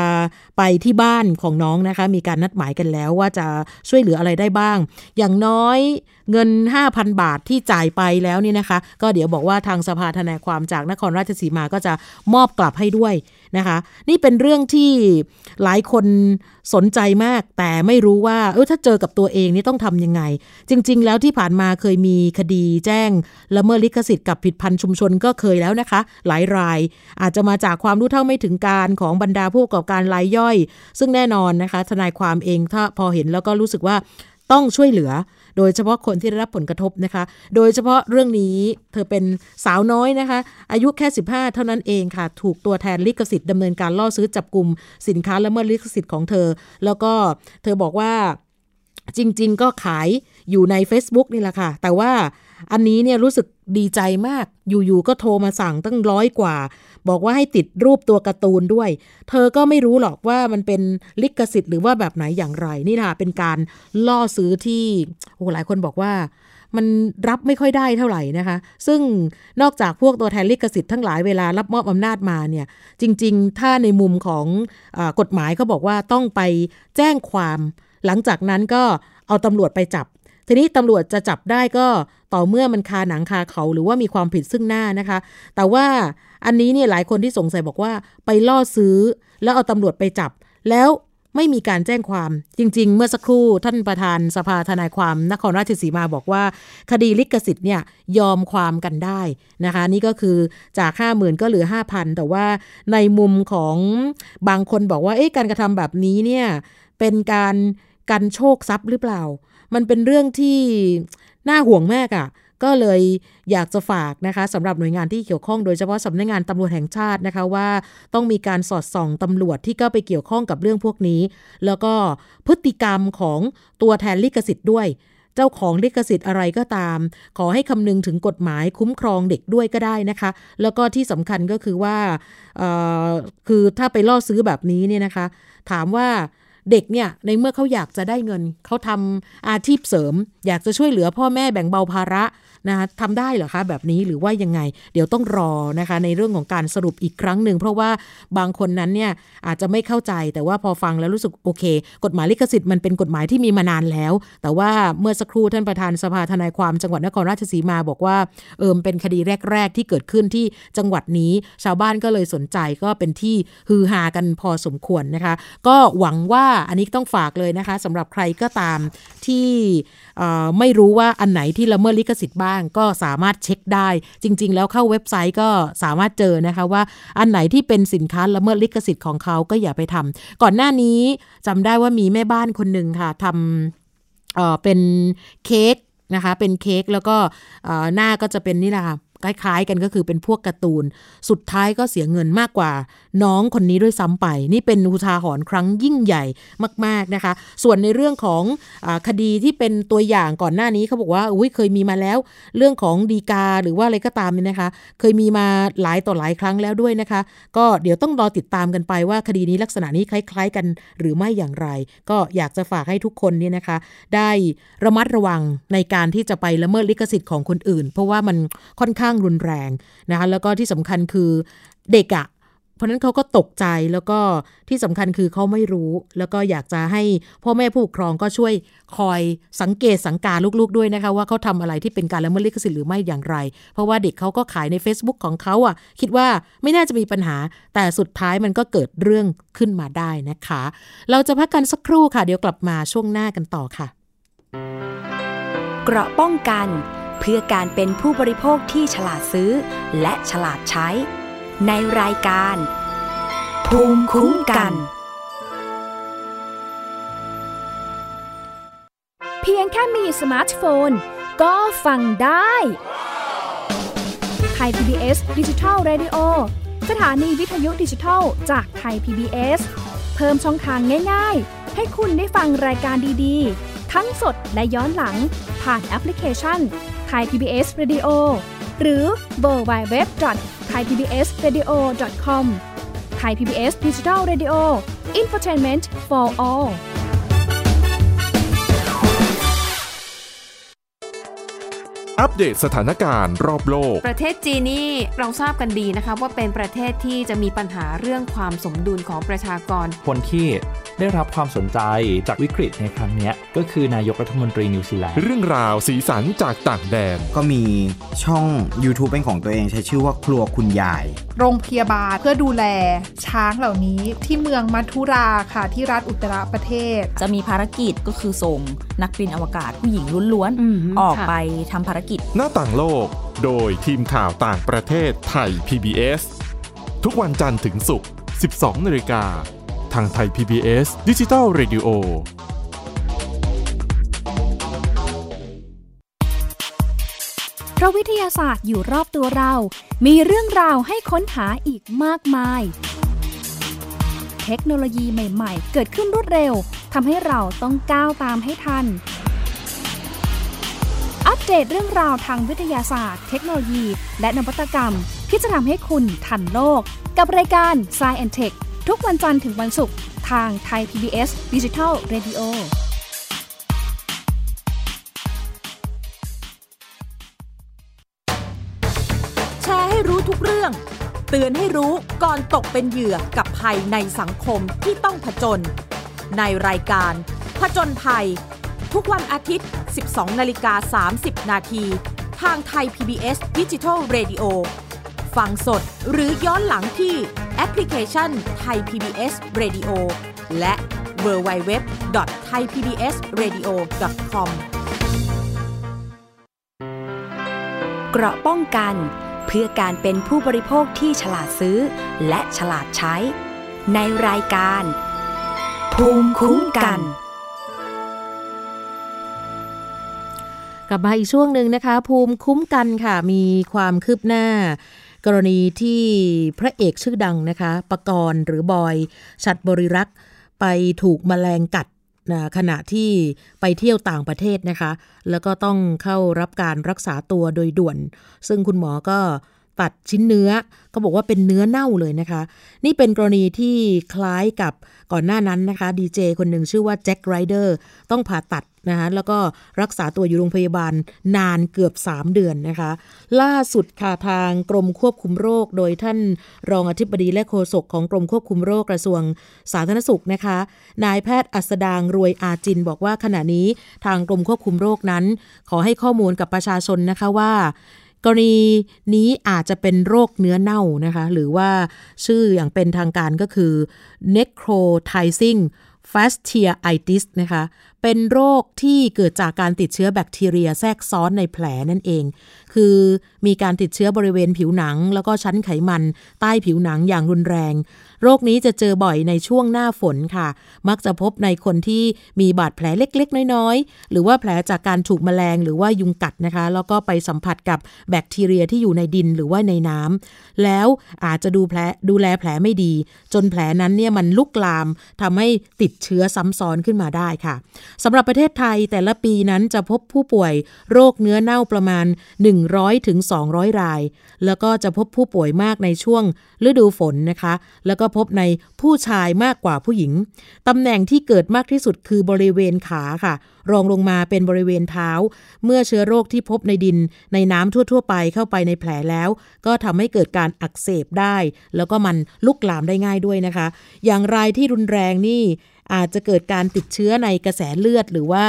ไปที่บ้านของน้องนะคะมีการนัดหมายกันแล้วว่าจะช่วยเหลืออะไรได้บ้างอย่างน้อยเงิน ห้าพัน บาทที่จ่ายไปแล้วนี่นะคะก็เดี๋ยวบอกว่าทางสภาทนายความจากนครราชสีมาก็จะมอบกลับให้ด้วยนะคะนี่เป็นเรื่องที่หลายคนสนใจมากแต่ไม่รู้ว่าเออถ้าเจอกับตัวเองนี่ต้องทำยังไงจริงๆแล้วที่ผ่านมาเคยมีคดีแจ้งละเมิดลิขสิทธิ์กับผลิตภัณฑ์ชุมชนก็เคยแล้วนะคะหลายรายอาจจะมาจากความรู้เท่าไม่ถึงการของบรรดาผู้ประกอบการรายย่อยซึ่งแน่นอนนะคะทนายความเองถ้าพอเห็นแล้วก็รู้สึกว่าต้องช่วยเหลือโดยเฉพาะคนที่ได้รับผลกระทบนะคะโดยเฉพาะเรื่องนี้เธอเป็นสาวน้อยนะคะอายุแค่สิบห้าเท่านั้นเองค่ะถูกตัวแทนลิขสิทธิ์ดำเนินการล่อซื้อจับกุมสินค้าละเมิดลิขสิทธิ์ของเธอแล้วก็เธอบอกว่าจริงๆก็ขายอยู่ใน Facebook นี่แหละค่ะแต่ว่าอันนี้เนี่ยรู้สึกดีใจมากอยู่ๆก็โทรมาสั่งตั้งร้อยกว่าบอกว่าให้ติดรูปตัวการ์ตูนด้วยเธอก็ไม่รู้หรอกว่ามันเป็นลิขสิทธิ์หรือว่าแบบไหนอย่างไรนี่ค่ะเป็นการล่อซื้อที่โอ้หลายคนบอกว่า มันรับไม่ค่อยได้เท่าไหร่นะคะซึ่งนอกจากพวกตัวแทนลิขสิทธิ์ทั้งหลายเวลารับมอบอำนาจมาเนี่ยจริงๆถ้าในมุมของอ่ากฎหมายก็บอกว่าต้องไปแจ้งความหลังจากนั้นก็เอาตำรวจไปจับทีนี้ตำรวจจะจับได้ก็ต่อเมื่อมันคาหนังคาเขาหรือว่ามีความผิดซึ่งหน้านะคะแต่ว่าอันนี้เนี่ยหลายคนที่สงสัยบอกว่าไปล่อซื้อแล้วเอาตำรวจไปจับแล้วไม่มีการแจ้งความจริงๆเมื่อสักครู่ท่านประธานสภาทนายความนครราชสีมาบอกว่าคดีลิขสิทธิ์เนี่ยยอมความกันได้นะคะนี่ก็คือจาก ห้าหมื่น ก็เหลือ ห้าพัน แต่ว่าในมุมของบางคนบอกว่าเอ๊ะการกระทำแบบนี้เนี่ยเป็นการกันโชคทรัพย์หรือเปล่ามันเป็นเรื่องที่น่าห่วงมากอ่ะก็เลยอยากจะฝากนะคะสำหรับหน่วยงานที่เกี่ยวข้องโดยเฉพาะสำนักงานตำรวจแห่งชาตินะคะว่าต้องมีการสอดส่องตำรวจที่ก็ไปเกี่ยวข้องกับเรื่องพวกนี้แล้วก็พฤติกรรมของตัวแทนลิขสิทธิ์ด้วยเจ้าของลิขสิทธิ์อะไรก็ตามขอให้คำนึงถึงกฎหมายคุ้มครองเด็กด้วยก็ได้นะคะแล้วก็ที่สำคัญก็คือว่าเอ่อคือถ้าไปล่อซื้อแบบนี้เนี่ยนะคะถามว่าเด็กเนี่ยในเมื่อเขาอยากจะได้เงินเขาทำอาชีพเสริมอยากจะช่วยเหลือพ่อแม่แบ่งเบาภาระนะคะทำได้เหรอคะแบบนี้หรือว่ายังไงเดี๋ยวต้องรอนะคะในเรื่องของการสรุปอีกครั้งหนึ่งเพราะว่าบางคนนั้นเนี่ยอาจจะไม่เข้าใจแต่ว่าพอฟังแล้วรู้สึกโอเคกฎหมายลิขสิทธิ์มันเป็นกฎหมายที่มีมานานแล้วแต่ว่าเมื่อสักครู่ท่านประธานสภาทนายความจังหวัดนครราชสีมาบอกว่าเอิมเป็นคดีแรกๆที่เกิดขึ้นที่จังหวัดนี้ชาวบ้านก็เลยสนใจก็เป็นที่ฮือฮากันพอสมควรนะคะก็หวังว่าอันนี้ต้องฝากเลยนะคะสำหรับใครก็ตามที่ไม่รู้ว่าอันไหนที่ละเมิดลิขสิทธิ์บ้างก็สามารถเช็คได้จริงๆแล้วเข้าเว็บไซต์ก็สามารถเจอนะคะว่าอันไหนที่เป็นสินค้าละเมิดลิขสิทธิ์ของเขาก็อย่าไปทำก่อนหน้านี้จำได้ว่ามีแม่บ้านคนหนึ่งค่ะทำ เอ่อ เป็นเค้กนะคะเป็นเค้กแล้วก็หน้าก็จะเป็นนี่แหละค่ะคล้ายๆกันก็คือเป็นพวกการ์ตูนสุดท้ายก็เสียเงินมากกว่าน้องคนนี้ด้วยซ้ำไปนี่เป็นอุทาหรณ์ครั้งยิ่งใหญ่มากๆนะคะส่วนในเรื่องของอ่าคดีที่เป็นตัวอย่างก่อนหน้านี้เขาบอกว่าอุ้ยเคยมีมาแล้วเรื่องของฎีกาหรือว่าอะไรก็ตามเนี่ยนะคะเคยมีมาหลายต่อหลายครั้งแล้วด้วยนะคะก็เดี๋ยวต้องรอติดตามกันไปว่าคดีนี้ลักษณะนี้คล้ายๆกันหรือไม่อย่างไรก็อยากจะฝากให้ทุกคนเนี่ยนะคะได้ระมัดระวังในการที่จะไปละเมิดลิขสิทธิ์ของคนอื่นเพราะว่ามันค่อนข้างรุนแรงนะคะแล้วก็ที่สำคัญคือเด็กอะเพราะนั้นเขาก็ตกใจแล้วก็ที่สำคัญคือเขาไม่รู้แล้วก็อยากจะให้พ่อแม่ผู้ปกครองก็ช่วยคอยสังเกตสังการลูกๆด้วยนะคะว่าเขาทำอะไรที่เป็นการละเมิดลิขสิทธิ์หรือไม่อย่างไรเพราะว่าเด็กเขาก็ขายใน Facebook ของเขาอ่ะคิดว่าไม่น่าจะมีปัญหาแต่สุดท้ายมันก็เกิดเรื่องขึ้นมาได้นะคะเราจะพักกันสักครู่ค่ะเดี๋ยวกลับมาช่วงหน้ากันต่อค่ะเกราะป้องกันเพื่อการเป็นผู้บริโภคที่ฉลาดซื้อและฉลาดใช้ในรายการภูมิคุ้มกันเพียงแค่มีสมาร์ทโฟนก็ฟังได้ไทย พี บี เอส Digital Radio สถานีวิทยุดิจิทัลจากไทย พี บี เอส เพิ่มช่องทางง่ายๆให้คุณได้ฟังรายการดีๆทั้งสดและย้อนหลังผ่านแอปพลิเคชัน Thai พี บี เอส Radio หรือ ดับเบิลยู ดับเบิลยู ดับเบิลยู ดอท ไทย พี บี เอส เรดิโอ ดอท คอม Thai พี บี เอส Digital Radio Infotainment for all อัปเดตสถานการณ์รอบโลกประเทศจีนนี่เราทราบกันดีนะคะว่าเป็นประเทศที่จะมีปัญหาเรื่องความสมดุลของประชากรคนที่ได้รับความสนใจจากวิกฤตในครั้งนี้ก็คือนายกรัฐมนตรีนิวซีแลนด์เรื่องราวสีสันจากต่างแดนก็มีช่อง YouTube เป็นของตัวเองใช้ชื่อว่าครัวคุณยายโรงพยาบาลเพื่อดูแลช้างเหล่านี้ที่เมืองมัทุราค่ะที่รัฐอุตตรประเทศจะมีภารกิจก็คือส่งนักบินอวกาศผู้หญิงล้วนๆออกไปทำภารกิจหน้าต่างโลกโดยทีมข่าวต่างประเทศไทย พี บี เอส ทุกวันจันทร์ถึงศุกร์ สิบสองนาฬิกาทางไทย พี บี เอส Digital Radio เพราะวิทยาศาสตร์อยู่รอบตัวเรามีเรื่องราวให้ค้นหาอีกมากมายเทคโนโลยีใหม่ๆเกิดขึ้นรวดเร็วทำให้เราต้องก้าวตามให้ทันอัปเดตเรื่องราวทางวิทยาศาสตร์เทคโนโลยีและนวัตกรรมที่จะทำให้คุณทันโลกกับรายการ Science and Techทุกวันจันทร์ถึงวันศุกร์ทางไทย พี บี เอส Digital Radio รื่องเตือนให้รู้ก่อนตกเป็นเหยื่อกับภัยในสังคมที่ต้องผจญในรายการผจญภัยทุกวันอาทิตย์ สิบสองนาฬิกาสามสิบนาที ทางไทย พี บี เอส Digital Radio ฟังสดหรือย้อนหลังที่แอปพลิเคชันไทย พี บี เอส Radio และ ดับเบิลยู ดับเบิลยู ดับเบิลยู ดอท ไทย พี บี เอส เรดิโอ ดอท คอม เกราะป้องกันเพื่อการเป็นผู้บริโภคที่ฉลาดซื้อและฉลาดใช้ในรายการภูมิคุ้มกันกลับมาอีกช่วงหนึ่งนะคะภูมิคุ้มกันค่ะมีความคืบหน้ากรณีที่พระเอกชื่อดังนะคะปกรณ์หรือบอยฉัตรบริรักษ์ไปถูกแมลงกัดนะขณะที่ไปเที่ยวต่างประเทศนะคะแล้วก็ต้องเข้ารับการรักษาตัวโดยด่วนซึ่งคุณหมอก็ตัดชิ้นเนื้อเขาบอกว่าเป็นเนื้อเน่าเลยนะคะนี่เป็นกรณีที่คล้ายกับก่อนหน้านั้นนะคะดีเจคนหนึ่งชื่อว่าแจ็คไรเดอร์ต้องผ่าตัดนะคะแล้วก็รักษาตัวอยู่โรงพยาบาลนานเกือบสามเดือนนะคะล่าสุดค่ะทางกรมควบคุมโรคโดยท่านรองอธิบดีและโฆษกของกรมควบคุมโรคกระทรวงสาธารณสุขนะคะนายแพทย์อัสดางรวยอาจินบอกว่าขณะนี้ทางกรมควบคุมโรคนั้นขอให้ข้อมูลกับประชาชนนะคะว่ากรณีนี้อาจจะเป็นโรคเนื้อเน่านะคะหรือว่าชื่ออย่างเป็นทางการก็คือ necrotizing fasciitis นะคะเป็นโรคที่เกิดจากการติดเชื้อแบคทีเรียแทรกซ้อนในแผลนั่นเองคือมีการติดเชื้อบริเวณผิวหนังแล้วก็ชั้นไขมันใต้ผิวหนังอย่างรุนแรงโรคนี้จะเจอบ่อยในช่วงหน้าฝนค่ะมักจะพบในคนที่มีบาดแผลเล็กๆน้อยๆหรือว่าแผลจากการถูกแมลงหรือว่ายุงกัดนะคะแล้วก็ไปสัมผัสกับแบคทีเรียที่อยู่ในดินหรือว่าในน้ำแล้วอาจจะดูแผลดูแลแผลไม่ดีจนแผลนั้นเนี่ยมันลุกลามทำให้ติดเชื้อซ้ำซ้อนขึ้นมาได้ค่ะสำหรับประเทศไทยแต่ละปีนั้นจะพบผู้ป่วยโรคเนื้อเน่าประมาณ หนึ่งร้อยถึงสองร้อยรายแล้วก็จะพบผู้ป่วยมากในช่วงฤดูฝนนะคะแล้วก็พบในผู้ชายมากกว่าผู้หญิงตำแหน่งที่เกิดมากที่สุดคือบริเวณขาค่ะรองลงมาเป็นบริเวณเท้าเมื่อเชื้อโรคที่พบในดินในน้ำทั่วๆไปเข้าไปในแผลแล้วก็ทำให้เกิดการอักเสบได้แล้วก็มันลุกลามได้ง่ายด้วยนะคะอย่างรายที่รุนแรงนี่อาจจะเกิดการติดเชื้อในกระแสเลือดหรือว่า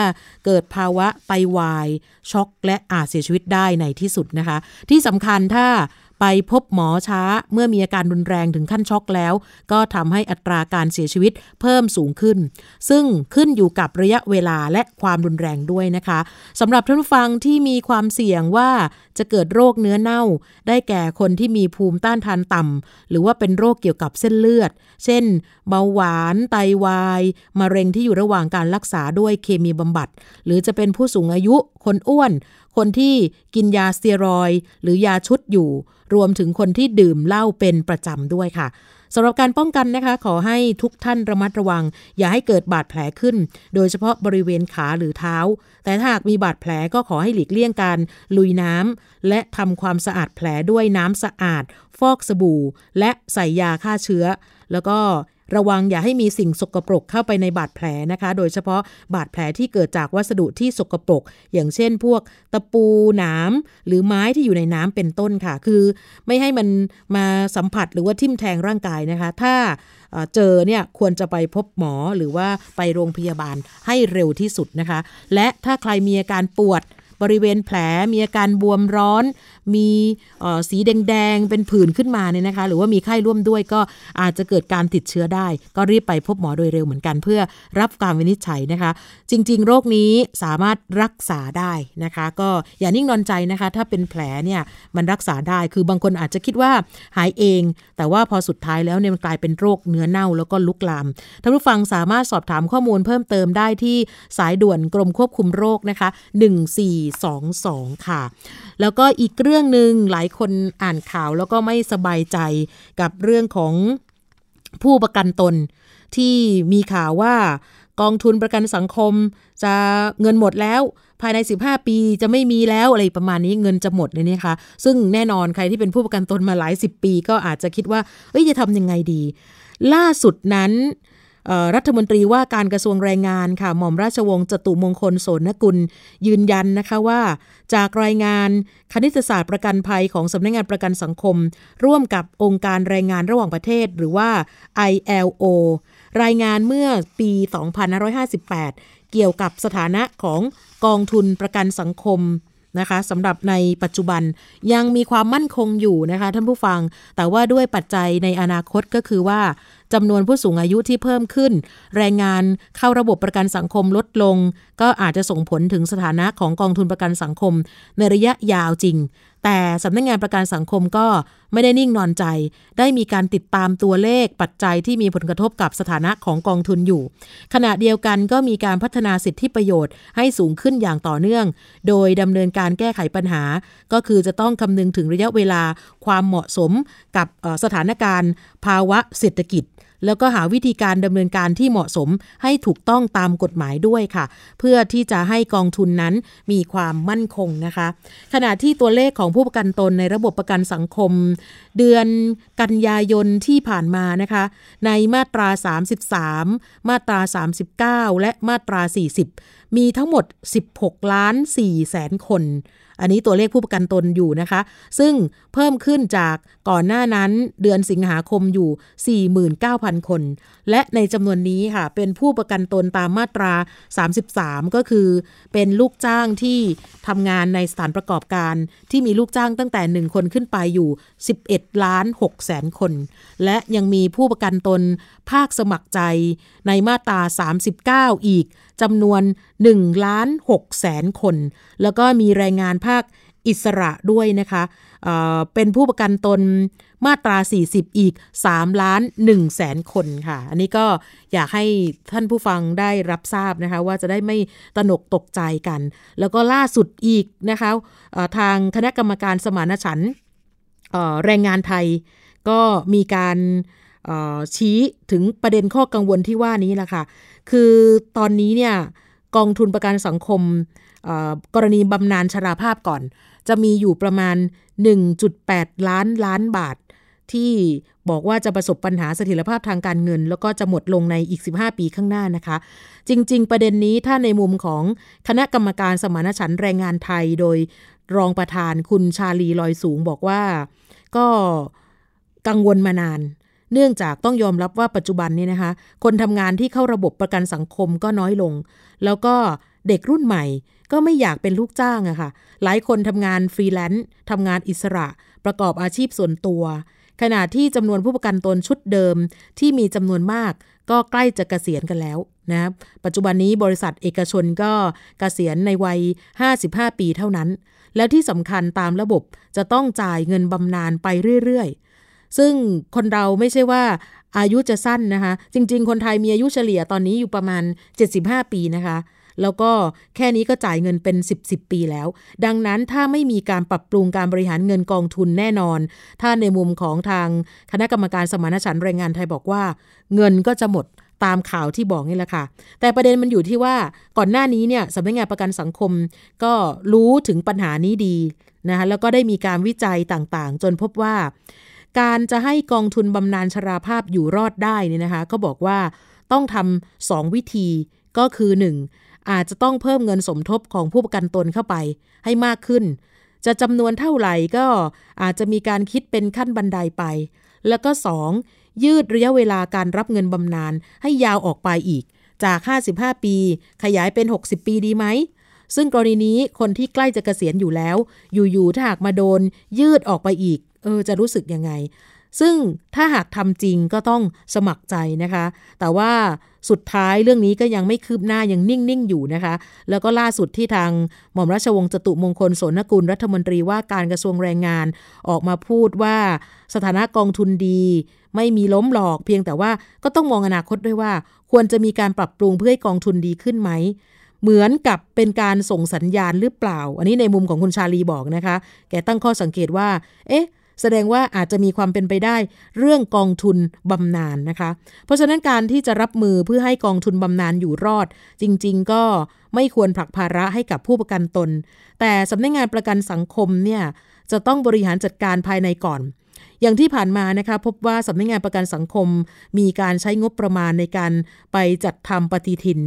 เกิดภาวะไตวายช็อกและอาจเสียชีวิตได้ในที่สุดนะคะที่สำคัญถ้าไปพบหมอช้าเมื่อมีอาการรุนแรงถึงขั้นช็อกแล้วก็ทำให้อัตราการเสียชีวิตเพิ่มสูงขึ้นซึ่งขึ้นอยู่กับระยะเวลาและความรุนแรงด้วยนะคะสำหรับท่านผู้ฟังที่มีความเสี่ยงว่าจะเกิดโรคเนื้อเน่าได้แก่คนที่มีภูมิต้านทานต่ำหรือว่าเป็นโรคเกี่ยวกับเส้นเลือดเช่นเบาหวานไตวายมะเร็งที่อยู่ระหว่างการรักษาด้วยเคมีบำบัดหรือจะเป็นผู้สูงอายุคนอ้วนคนที่กินยาสเตียรอยด์หรือยาชุดอยู่รวมถึงคนที่ดื่มเหล้าเป็นประจำด้วยค่ะสำหรับการป้องกันนะคะขอให้ทุกท่านระมัดระวังอย่าให้เกิดบาดแผลขึ้นโดยเฉพาะบริเวณขาหรือเท้าแต่ถ้าหากมีบาดแผลก็ขอให้หลีกเลี่ยงการลุยน้ำและทำความสะอาดแผลด้วยน้ำสะอาดฟอกสบู่และใส่ยาฆ่าเชื้อแล้วก็ระวังอย่าให้มีสิ่งสกปรกเข้าไปในบาดแผลนะคะโดยเฉพาะบาดแผลที่เกิดจากวัสดุที่สกปรกอย่างเช่นพวกตะปูหนามหรือไม้ที่อยู่ในน้ำเป็นต้นค่ะคือไม่ให้มันมาสัมผัสหรือว่าทิ่มแทงร่างกายนะคะถ้าเจอเนี่ยควรจะไปพบหมอหรือว่าไปโรงพยาบาลให้เร็วที่สุดนะคะและถ้าใครมีอาการปวดบริเวณแผลมีอาการบวมร้อนมีสีแดงๆเป็นผื่นขึ้นมาเนี่ยนะคะหรือว่ามีไข้ร่วมด้วยก็อาจจะเกิดการติดเชื้อได้ก็รีบไปพบหมอโดยเร็วเหมือนกันเพื่อรับการวินิจฉัยนะคะจริงๆโรคนี้สามารถรักษาได้นะคะก็อย่านิ่งนอนใจนะคะถ้าเป็นแผลเนี่ยมันรักษาได้คือบางคนอาจจะคิดว่าหายเองแต่ว่าพอสุดท้ายแล้วเนี่ยมันกลายเป็นโรคเนื้อเน่าแล้วก็ลุกลามท่านผู้ฟังสามารถสอบถามข้อมูลเพิ่มเติมได้ที่สายด่วนกรมควบคุมโรคนะคะหนึ่งสี่สองสองค่ะแล้วก็อีกเรื่องหนึ่งหลายคนอ่านข่าวแล้วก็ไม่สบายใจกับเรื่องของผู้ประกันตนที่มีข่าวว่ากองทุนประกันสังคมจะเงินหมดแล้วภายในสิบห้าปีจะไม่มีแล้วอะไรประมาณนี้เงินจะหมดเลยเนี่ยค่ะซึ่งแน่นอนใครที่เป็นผู้ประกันตนมาหลายสิบปีก็อาจจะคิดว่าเอ้ยจะทำยังไงดีล่าสุดนั้น รัฐมนตรีว่าการกระทรวงแรงงานค่ะหม่อมราชวงศ์จตุมงคลโสนกุลยืนยันนะคะว่าจากรายงานคณิตศาสตร์ประกันภัยของสำนักงานประกันสังคมร่วมกับองค์การแรงงานระหว่างประเทศหรือว่า ไอ แอล โอ รายงานเมื่อปีสองพันห้าร้อยห้าสิบแปดเกี่ยวกับสถานะของกองทุนประกันสังคมนะคะสำหรับในปัจจุบันยังมีความมั่นคงอยู่นะคะท่านผู้ฟังแต่ว่าด้วยปัจจัยในอนาคตก็คือว่าจำนวนผู้สูงอายุที่เพิ่มขึ้นแรงงานเข้าระบบประกันสังคมลดลงก็อาจจะส่งผลถึงสถานะของกองทุนประกันสังคมในระยะยาวจริงแต่สำนักงานประกันสังคมก็ไม่ได้นิ่งนอนใจได้มีการติดตามตัวเลขปัจจัยที่มีผลกระทบกับสถานะของกองทุนอยู่ขณะเดียวกันก็มีการพัฒนาสิทธิประโยชน์ให้สูงขึ้นอย่างต่อเนื่องโดยดำเนินการแก้ไขปัญหาก็คือจะต้องคำนึงถึงระยะเวลาความเหมาะสมกับสถานการณ์ภาวะเศรษฐกิจแล้วก็หาวิธีการดำเนินการที่เหมาะสมให้ถูกต้องตามกฎหมายด้วยค่ะเพื่อที่จะให้กองทุนนั้นมีความมั่นคงนะคะขณะที่ตัวเลขของผู้ประกันตนในระบบประกันสังคมเดือนกันยายนที่ผ่านมานะคะในมาตราสามสิบสามมาตราสามสิบเก้าและมาตราสี่สิบมีทั้งหมดสิบหกล้านสี่แสนคนอันนี้ตัวเลขผู้ประกันตนอยู่นะคะซึ่งเพิ่มขึ้นจากก่อนหน้านั้นเดือนสิงหาคมอยู่ สี่หมื่นเก้าพันคนและในจำนวนนี้ค่ะเป็นผู้ประกันตนตามมาตราสามสิบสามก็คือเป็นลูกจ้างที่ทำงานในสถานประกอบการที่มีลูกจ้างตั้งแต่หนึ่งคนขึ้นไปอยู่สิบเอ็ดล้านหกแสนคนและยังมีผู้ประกันตนภาคสมัครใจในมาตราสามสิบเก้าอีกจำนวนหนึ่งล้านหกแสนคนแล้วก็มีแรงงานภาคอิสระด้วยนะคะเอ่อเป็นผู้ประกันตนมาตราสี่สิบอีกสามล้านหนึ่งแสนคนค่ะอันนี้ก็อยากให้ท่านผู้ฟังได้รับทราบนะคะว่าจะได้ไม่ตระหนกตกใจกันแล้วก็ล่าสุดอีกนะคะเอ่อทางคณะกรรมการสมานฉันท์เอ่อแรงงานไทยก็มีการเอ่อชี้ถึงประเด็นข้อกังวลที่ว่านี้ล่ะค่ะคือตอนนี้เนี่ยกองทุนประกันสังคมกรณีบำนาญชราภาพก่อนจะมีอยู่ประมาณ หนึ่งจุดแปดล้านล้านบาทที่บอกว่าจะประสบปัญหาเสถียรภาพทางการเงินแล้วก็จะหมดลงในอีกสิบห้าปีข้างหน้านะคะจริงๆประเด็นนี้ถ้าในมุมของคณะกรรมการสมานฉันท์แรงงานไทยโดยรองประธานคุณชาลีลอยสูงบอกว่าก็กังวลมานานเนื่องจากต้องยอมรับว่าปัจจุบันนี้นะคะคนทำงานที่เข้าระบบประกันสังคมก็น้อยลงแล้วก็เด็กรุ่นใหม่ก็ไม่อยากเป็นลูกจ้างอะค่ะหลายคนทำงานฟรีแลนซ์ทำงานอิสระประกอบอาชีพส่วนตัวขณะที่จำนวนผู้ประกันตนชุดเดิมที่มีจำนวนมากก็ใกล้จะเกษียณกันแล้วนะปัจจุบันนี้บริษัทเอกชนก็เกษียณในวัยห้าสิบห้าปีเท่านั้นแล้วที่สำคัญตามระบบจะต้องจ่ายเงินบำนาญไปเรื่อยๆซึ่งคนเราไม่ใช่ว่าอายุจะสั้นนะคะจริงๆคนไทยมีอายุเฉลี่ยตอนนี้อยู่ประมาณเจ็ดสิบห้าปีนะคะแล้วก็แค่นี้ก็จ่ายเงินเป็น10 10ปีแล้วดังนั้นถ้าไม่มีการปรับปรุงการบริหารเงินกองทุนแน่นอนถ้าในมุมของทางคณะกรรมการสมานฉันท์แรงงานไทยบอกว่าเงินก็จะหมดตามข่าวที่บอกนี่แหละค่ะแต่ประเด็นมันอยู่ที่ว่าก่อนหน้านี้เนี่ยสำนักงานประกันสังคมก็รู้ถึงปัญหานี้ดีนะคะแล้วก็ได้มีการวิจัยต่างๆจนพบว่าการจะให้กองทุนบำนาญชราภาพอยู่รอดได้นี่นะคะก็บอกว่าต้องทำสองวิธีก็คือหนึ่งอาจจะต้องเพิ่มเงินสมทบของผู้ประกันตนเข้าไปให้มากขึ้นจะจำนวนเท่าไหร่ก็อาจจะมีการคิดเป็นขั้นบันไดไปแล้วก็สองยืดระยะเวลาการรับเงินบำนาญให้ยาวออกไปอีกจากห้าสิบห้าปีขยายเป็นหกสิบปีดีไหมซึ่งกรณีนี้คนที่ใกล้จะเกษียณอยู่แล้วอยู่ๆถ้าหากมาโดนยืดออกไปอีกเออจะรู้สึกยังไงซึ่งถ้าหากทำจริงก็ต้องสมัครใจนะคะแต่ว่าสุดท้ายเรื่องนี้ก็ยังไม่คืบหน้ายังนิ่งๆอยู่นะคะแล้วก็ล่าสุดที่ทางหม่อมราชวงศ์จตุมงคลโสนกุลรัฐมนตรีว่าการกระทรวงแรงงานออกมาพูดว่าสถานะกองทุนดีไม่มีล้มหลอกเพียงแต่ว่าก็ต้องมองอนาคตด้วยว่าควรจะมีการปรับปรุงเพื่อให้กองทุนดีขึ้นไหมเหมือนกับเป็นการส่งสัญญาณหรือเปล่าอันนี้ในมุมของคุณชาลีบอกนะคะแกตั้งข้อสังเกตว่าเอ๊ะแสดงว่าอาจจะมีความเป็นไปได้เรื่องกองทุนบำนาญ น, นะคะเพราะฉะนั้นการที่จะรับมือเพื่อให้กองทุนบำนาญอยู่รอดจริงๆก็ไม่ควรผลักภาระให้กับผู้ประกันตนแต่สำนักงานประกันสังคมเนี่ยจะต้องบริหารจัดการภายในก่อน อย่างที่ผ่านมานะคะพบว่าสำนักงานประกันสังคมมีการใช้งบประมาณในการไปจัดทำปฏิทิน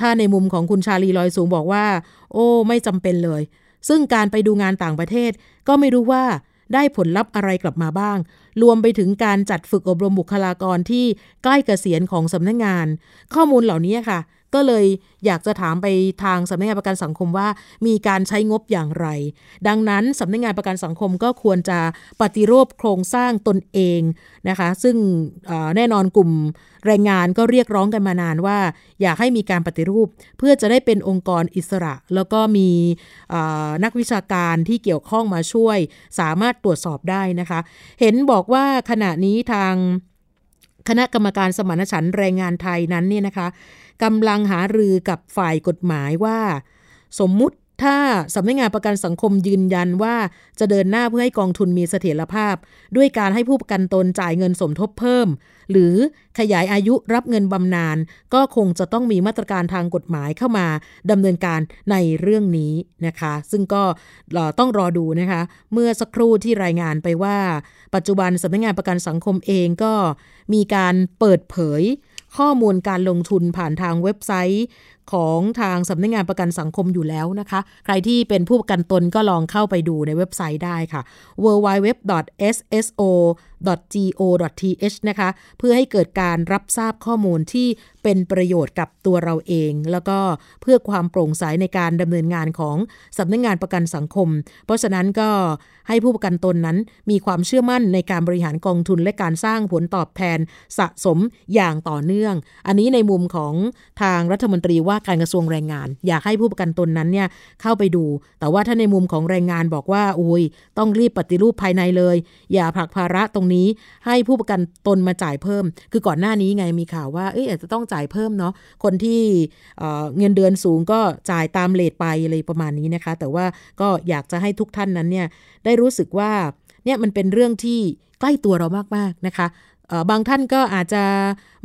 ถ้าในมุมของคุณชาลีลอยสูงบอกว่าโอ้ไม่จำเป็นเลยซึ่งการไปดูงานต่างประเทศก็ไม่รู้ว่าได้ผลลัพธ์อะไรกลับมาบ้างรวมไปถึงการจัดฝึกอบรมบุคลากรที่ใกล้เกษียณของสำนักงานข้อมูลเหล่านี้ค่ะก็เลยอยากจะถามไปทางสำนักงานประกันสังคมว่ามีการใช้งบอย่างไรดังนั้นสำนักงานประกันสังคมก็ควรจะปฏิรูปโครงสร้างตนเองนะคะซึ่งแน่นอนกลุ่มแรงงานก็เรียกร้องกันมานานว่าอยากให้มีการปฏิรูปเพื่อจะได้เป็นองค์กรอิสระแล้วก็มีนักวิชาการที่เกี่ยวข้องมาช่วยสามารถตรวจสอบได้นะคะเห็นบอกว่าขณะนี้ทางคณะกรรมการสมานฉันท์แรงงานไทยนั้นเนี่ยนะคะกำลังหารือกับฝ่ายกฎหมายว่าสมมุติถ้าสำนักงานประกันสังคมยืนยันว่าจะเดินหน้าเพื่อให้กองทุนมีเสถียรภาพด้วยการให้ผู้ประกันตนจ่ายเงินสมทบเพิ่มหรือขยายอายุรับเงินบำนาญก็คงจะต้องมีมาตรการทางกฎหมายเข้ามาดำเนินการในเรื่องนี้นะคะซึ่งก็ต้องรอดูนะคะเมื่อสักครู่ที่รายงานไปว่าปัจจุบันสำนักงานประกันสังคมเองก็มีการเปิดเผยข้อมูลการลงทุนผ่านทางเว็บไซต์ของทางสำนักงานประกันสังคมอยู่แล้วนะคะใครที่เป็นผู้ประกันตนก็ลองเข้าไปดูในเว็บไซต์ได้ค่ะ ดับเบิลยู ดับเบิลยู ดับเบิลยู ดอท เอส เอส โอ ดอท จี โอ ดอท ที เอช นะคะเพื่อให้เกิดการรับทราบข้อมูลที่เป็นประโยชน์กับตัวเราเองแล้วก็เพื่อความโปร่งใสในการดำเนินงานของสำนักงานประกันสังคมเพราะฉะนั้นก็ให้ผู้ประกันตนนั้นมีความเชื่อมั่นในการบริหารกองทุนและการสร้างผลตอบแทนสะสมอย่างต่อเนื่องอันนี้ในมุมของทางรัฐมนตรีว่าการกระทรวงแรงงานอยากให้ผู้ประกันตนนั้นเนี่ยเข้าไปดูแต่ว่าถ้าในมุมของแรงงานบอกว่าอุ้ยต้องรีบปฏิรูปภายในเลยอย่าผลักภาระตรงนี้ให้ผู้ประกันตนมาจ่ายเพิ่มคือก่อนหน้านี้ไงมีข่าวว่าเอ๊ะอาจจะต้องจ่ายเพิ่มเนาะคนที่เอ่อเงินเดือนสูงก็จ่ายตามเรทไปอะไรประมาณนี้นะคะแต่ว่าก็อยากจะให้ทุกท่านนั้นเนี่ยได้รู้สึกว่าเนี่ยมันเป็นเรื่องที่ใกล้ตัวเรามากๆนะคะเอ่อบางท่านก็อาจจะ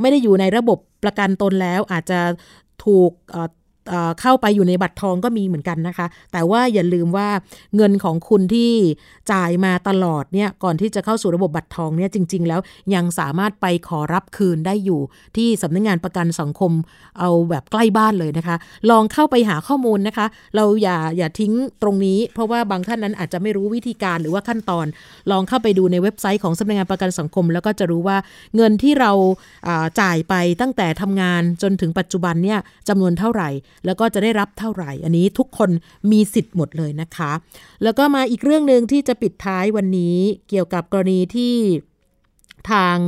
ไม่ได้อยู่ในระบบประกันตนแล้วอาจจะถูกเข้าไปอยู่ในบัตรทองก็มีเหมือนกันนะคะแต่ว่าอย่าลืมว่าเงินของคุณที่จ่ายมาตลอดเนี่ยก่อนที่จะเข้าสู่ระบบบัตรทองเนี่ยจริงๆแล้วยังสามารถไปขอรับคืนได้อยู่ที่สำนักงานประกันสังคมเอาแบบใกล้บ้านเลยนะคะลองเข้าไปหาข้อมูลนะคะเราอย่าอย่าทิ้งตรงนี้เพราะว่าบางท่านนั้นอาจจะไม่รู้วิธีการหรือว่าขั้นตอนลองเข้าไปดูในเว็บไซต์ของสำนักงานประกันสังคมแล้วก็จะรู้ว่าเงินที่เราจ่ายไปตั้งแต่ทำงานจนถึงปัจจุบันเนี่ยจำนวนเท่าไหร่แล้วก็จะได้รับเท่าไหร่อันนี้ทุกคนมีสิทธิ์หมดเลยนะคะแล้วก็มาอีกเรื่องนึงที่จะปิดท้ายวันนี้เกี่ยวกับกรณีที่ทาง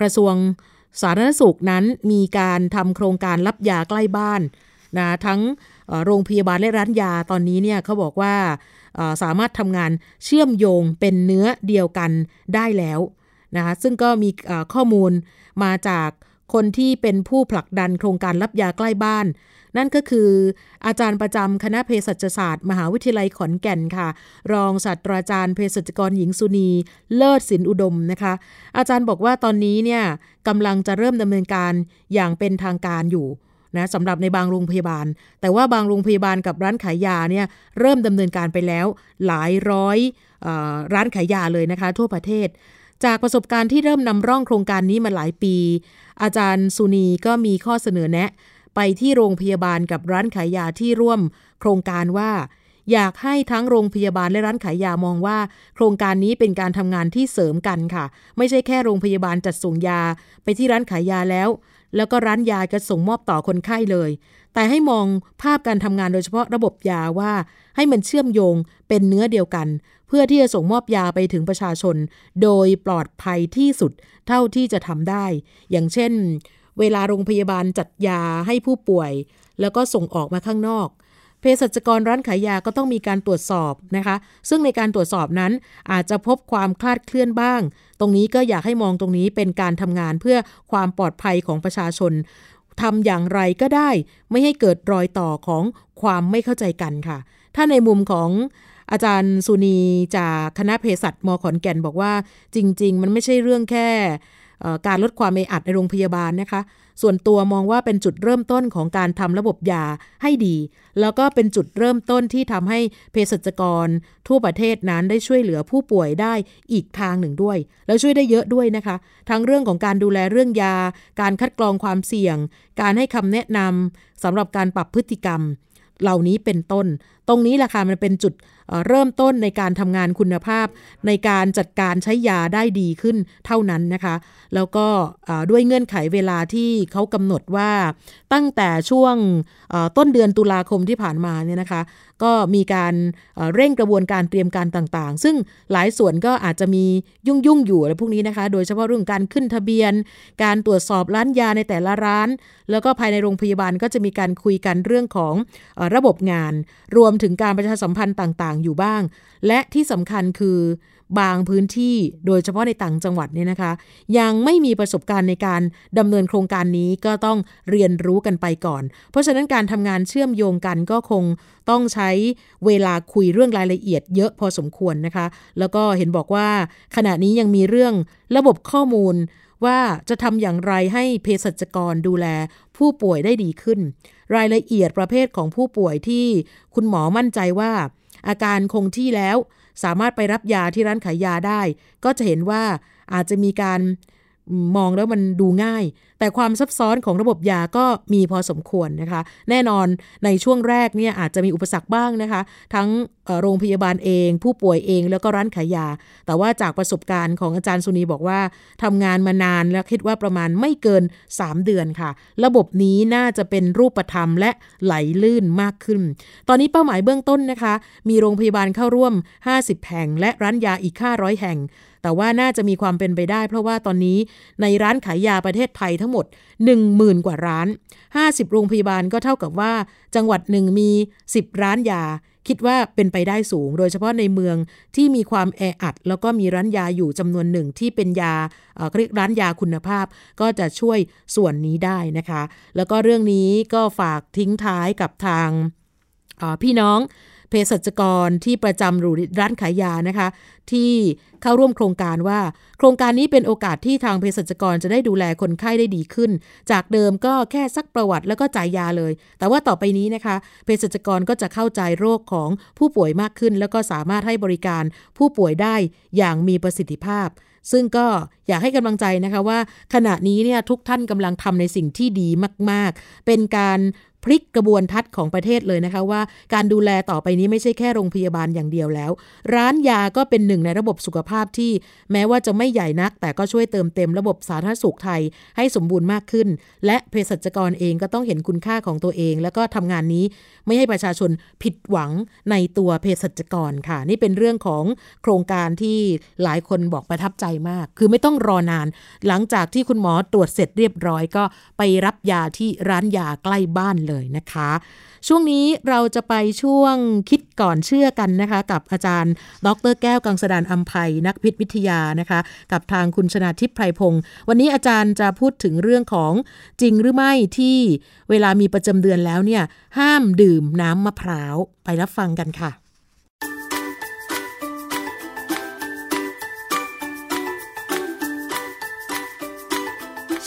กระทรวงสาธารณสุขนั้นมีการทำโครงการรับยาใกล้บ้านนะทั้งโรงพยาบาลและร้านยาตอนนี้เนี่ยเขาบอกว่าสามารถทำงานเชื่อมโยงเป็นเนื้อเดียวกันได้แล้วนะคะซึ่งก็มีข้อมูลมาจากคนที่เป็นผู้ผลักดันโครงการรับยาใกล้บ้านนั่นก็คืออาจารย์ประจำคณะเภสัชศาสตร์มหาวิทยาลัยขอนแก่นค่ะรองศาสตราจารย์เภสัชกรหญิงสุนีเลิศศิลป์อุดมนะคะอาจารย์บอกว่าตอนนี้เนี่ยกำลังจะเริ่มดำเนินการอย่างเป็นทางการอยู่นะสำหรับในบางโรงพยาบาลแต่ว่าบางโรงพยาบาลกับร้านขายยาเนี่ยเริ่มดำเนินการไปแล้วหลายร้อยเอ่อร้านขายยาเลยนะคะทั่วประเทศจากประสบการณ์ที่เริ่มนำร่องโครงการนี้มาหลายปีอาจารย์สุนีก็มีข้อเสนอแนะไปที่โรงพยาบาลกับร้านขายยาที่ร่วมโครงการว่าอยากให้ทั้งโรงพยาบาลและร้านขายยามองว่าโครงการนี้เป็นการทำงานที่เสริมกันค่ะไม่ใช่แค่โรงพยาบาลจัดส่งยาไปที่ร้านขายยาแล้วแล้วก็ร้านยาก็ส่งมอบต่อคนไข้เลยแต่ให้มองภาพการทำงานโดยเฉพาะระบบยาว่าให้มันเชื่อมโยงเป็นเนื้อเดียวกันเพื่อที่จะส่งมอบยาไปถึงประชาชนโดยปลอดภัยที่สุดเท่าที่จะทำได้อย่างเช่นเวลาโรงพยาบาลจัดยาให้ผู้ป่วยแล้วก็ส่งออกมาข้างนอกเภสัชกรร้านขายยาก็ต้องมีการตรวจสอบนะคะซึ่งในการตรวจสอบนั้นอาจจะพบความคลาดเคลื่อนบ้างตรงนี้ก็อยากให้มองตรงนี้เป็นการทำงานเพื่อความปลอดภัยของประชาชนทำอย่างไรก็ได้ไม่ให้เกิดรอยต่อของความไม่เข้าใจกันค่ะถ้าในมุมของอาจารย์สุนีจากคณะเภสัชม.ขอนแก่นบอกว่าจริงๆมันไม่ใช่เรื่องแค่ การลดความแออัดในโรงพยาบาลนะคะส่วนตัวมองว่าเป็นจุดเริ่มต้นของการทำระบบยาให้ดีแล้วก็เป็นจุดเริ่มต้นที่ทำให้เภสัชกรทั่วประเทศนั้นได้ช่วยเหลือผู้ป่วยได้อีกทางหนึ่งด้วยแล้วช่วยได้เยอะด้วยนะคะทั้งเรื่องของการดูแลเรื่องยาการคัดกรองความเสี่ยงการให้คำแนะนำสำหรับการปรับพฤติกรรมเหล่านี้เป็นต้นตรงนี้แหละค่ะมันเป็นจุดเริ่มต้นในการทำงานคุณภาพในการจัดการใช้ยาได้ดีขึ้นเท่านั้นนะคะแล้วก็ด้วยเงื่อนไขเวลาที่เขากำหนดว่าตั้งแต่ช่วงต้นเดือนตุลาคมที่ผ่านมาเนี่ยนะคะก็มีการเร่งกระบวนการเตรียมการต่างๆซึ่งหลายส่วนก็อาจจะมียุ่งๆอยู่อะไรพวกนี้นะคะโดยเฉพาะเรื่องการขึ้นทะเบียนการตรวจสอบร้านยาในแต่ละร้านแล้วก็ภายในโรงพยาบาลก็จะมีการคุยกันเรื่องของระบบงานรวมถึงการประชาสัมพันธ์ต่างๆอยู่บ้างและที่สำคัญคือบางพื้นที่โดยเฉพาะในต่างจังหวัดเนี่ยนะคะยังไม่มีประสบการณ์ในการดำเนินโครงการนี้ก็ต้องเรียนรู้กันไปก่อนเพราะฉะนั้นการทำงานเชื่อมโยงกันก็คงต้องใช้เวลาคุยเรื่องรายละเอียดเยอะพอสมควรนะคะแล้วก็เห็นบอกว่าขณะนี้ยังมีเรื่องระบบข้อมูลว่าจะทำอย่างไรให้เภสัชกรดูแลผู้ป่วยได้ดีขึ้นรายละเอียดประเภทของผู้ป่วยที่คุณหมอมั่นใจว่าอาการคงที่แล้วสามารถไปรับยาที่ร้านขายยาได้ก็จะเห็นว่าอาจจะมีการมองแล้วมันดูง่ายแต่ความซับซ้อนของระบบยาก็มีพอสมควรนะคะแน่นอนในช่วงแรกเนี่ยอาจจะมีอุปสรรคบ้างนะคะทั้งโรงพยาบาลเองผู้ป่วยเองแล้วก็ร้านขายยาแต่ว่าจากประสบการณ์ของอาจารย์สุนีบอกว่าทำงานมานานแล้วคิดว่าประมาณไม่เกินสามเดือนค่ะระบบนี้น่าจะเป็นรูปธรรมและไหลลื่นมากขึ้นตอนนี้เป้าหมายเบื้องต้นนะคะมีโรงพยาบาลเข้าร่วมห้าสิบแห่งและร้านยาอีกห้าร้อยแห่งแต่ว่าน่าจะมีความเป็นไปได้เพราะว่าตอนนี้ในร้านขายยาประเทศไทยทั้งหมด หนึ่งหมื่น กว่าร้านห้าสิบโรงพยาบาลก็เท่ากับว่าจังหวัดหนึ่งมีสิบร้านยาคิดว่าเป็นไปได้สูงโดยเฉพาะในเมืองที่มีความแออัดแล้วก็มีร้านยาอยู่จำนวนหนึ่งที่เป็นยาเอ่อร้านยาคุณภาพก็จะช่วยส่วนนี้ได้นะคะแล้วก็เรื่องนี้ก็ฝากทิ้งท้ายกับทางพี่น้องเภสัชกรที่ประจำหรือร้านขายยานะคะที่เข้าร่วมโครงการว่าโครงการนี้เป็นโอกาสที่ทางเภสัชกรจะได้ดูแลคนไข้ได้ดีขึ้นจากเดิมก็แค่ซักประวัติแล้วก็จ่ายยาเลยแต่ว่าต่อไปนี้นะคะเภสัชกรก็จะเข้าใจโรคของผู้ป่วยมากขึ้นแล้วก็สามารถให้บริการผู้ป่วยได้อย่างมีประสิทธิภาพซึ่งก็อยากให้กำลังใจนะคะว่าขณะนี้เนี่ยทุกท่านกำลังทำในสิ่งที่ดีมากๆเป็นการพลิกกระบวนทัศน์ของประเทศเลยนะคะว่าการดูแลต่อไปนี้ไม่ใช่แค่โรงพยาบาลอย่างเดียวแล้วร้านยาก็เป็นหนึ่งในระบบสุขภาพที่แม้ว่าจะไม่ใหญ่นักแต่ก็ช่วยเติมเต็มระบบสาธารณสุขไทยให้สมบูรณ์มากขึ้นและเภสัชกรเองก็ต้องเห็นคุณค่าของตัวเองแล้วก็ทำงานนี้ไม่ให้ประชาชนผิดหวังในตัวเภสัชกรค่ะนี่เป็นเรื่องของโครงการที่หลายคนบอกประทับใจมากคือไม่ต้องรอนานหลังจากที่คุณหมอตรวจเสร็จเรียบร้อยก็ไปรับยาที่ร้านยาใกล้บ้านเลยนะคะช่วงนี้เราจะไปช่วงคิดก่อนเชื่อกันนะคะกับอาจารย์ดร.แก้วกังสดาลอำไพนักพิษวิทยานะคะกับทางคุณชนาทิพย์ไพรพงศ์วันนี้อาจารย์จะพูดถึงเรื่องของจริงหรือไม่ที่เวลามีประจำเดือนแล้วเนี่ยห้ามดื่มน้ำมะพร้าวไปรับฟังกันค่ะ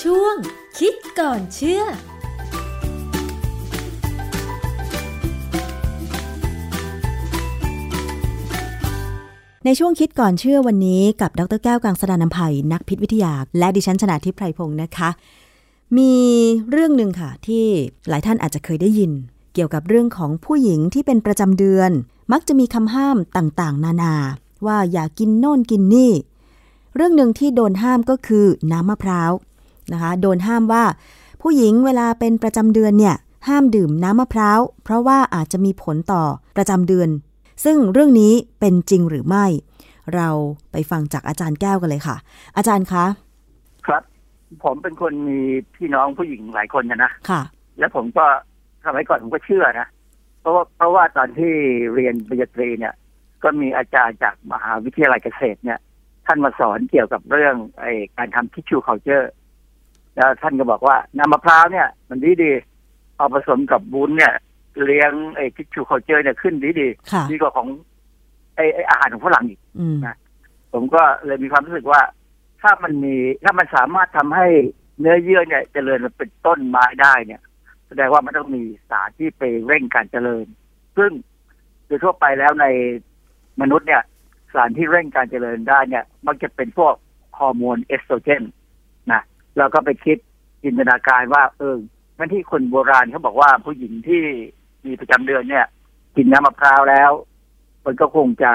ช่วงคิดก่อนเชื่อในช่วงคิดก่อนเชื่อวันนี้กับดร.แก้วกังสดาลอำไพนักพิษวิทยาและดิฉันชนาทิพย์ไพรพงศ์นะคะมีเรื่องนึงค่ะที่หลายท่านอาจจะเคยได้ยินเกี่ยวกับเรื่องของผู้หญิงที่เป็นประจำเดือนมักจะมีคำห้ามต่างๆนานาว่าอย่ากินโน่นกินนี่เรื่องนึงที่โดนห้ามก็คือน้ำมะพร้าวนะคะโดนห้ามว่าผู้หญิงเวลาเป็นประจำเดือนเนี่ยห้ามดื่มน้ำมะพร้าวเพราะว่าอาจจะมีผลต่อประจำเดือนซึ่งเรื่องนี้เป็นจริงหรือไม่เราไปฟังจากอาจารย์แก้วกันเลยค่ะอาจารย์คะครับผมเป็นคนมีพี่น้องผู้หญิงหลายคนนะค่ะและผมก็สมัยก่อนผมก็เชื่อนะเพราะว่าเพราะว่าตอนที่เรียนปริญญาตรีเนี่ยก็มีอาจารย์จากมหาวิทยาลัยเกษตรเนี่ยท่านมาสอนเกี่ยวกับเรื่องไอ้การทำทิชชู่เคาน์เตอร์แล้วท่านก็บอกว่าน้ำมะพร้าวเนี่ยมันดีดีเอาผสมกับวุ้นเนี่ยเลี้ยงไอ้ทิชชู่เคาน์เตอร์เนี่ยขึ้นดีดีดีกว่าของไอ้อาหารของฝรั่งอีกนะผมก็เลยมีความรู้สึกว่า ถ้ามันมีถ้ามันสามารถทำให้เนื้อเยื่อเนี่ยเจริญเป็นต้นไม้ได้เนี่ยแสดงว่ามันต้องมีสารที่ไปเร่งการเจริญซึ่งโดยทั่วไปแล้วในมนุษย์เนี่ยสารที่เร่งการเจริญได้เนี่ยมักจะเป็นพวกฮอร์โมนเอสโตรเจนนะเราก็ไปคิดจินตนาการว่าเอองั้นที่คนโบราณเขาบอกว่าผู้หญิงที่มีประจำเดือนเนี่ยกินน้ำมะพร้าวแล้วมันก็คงจะ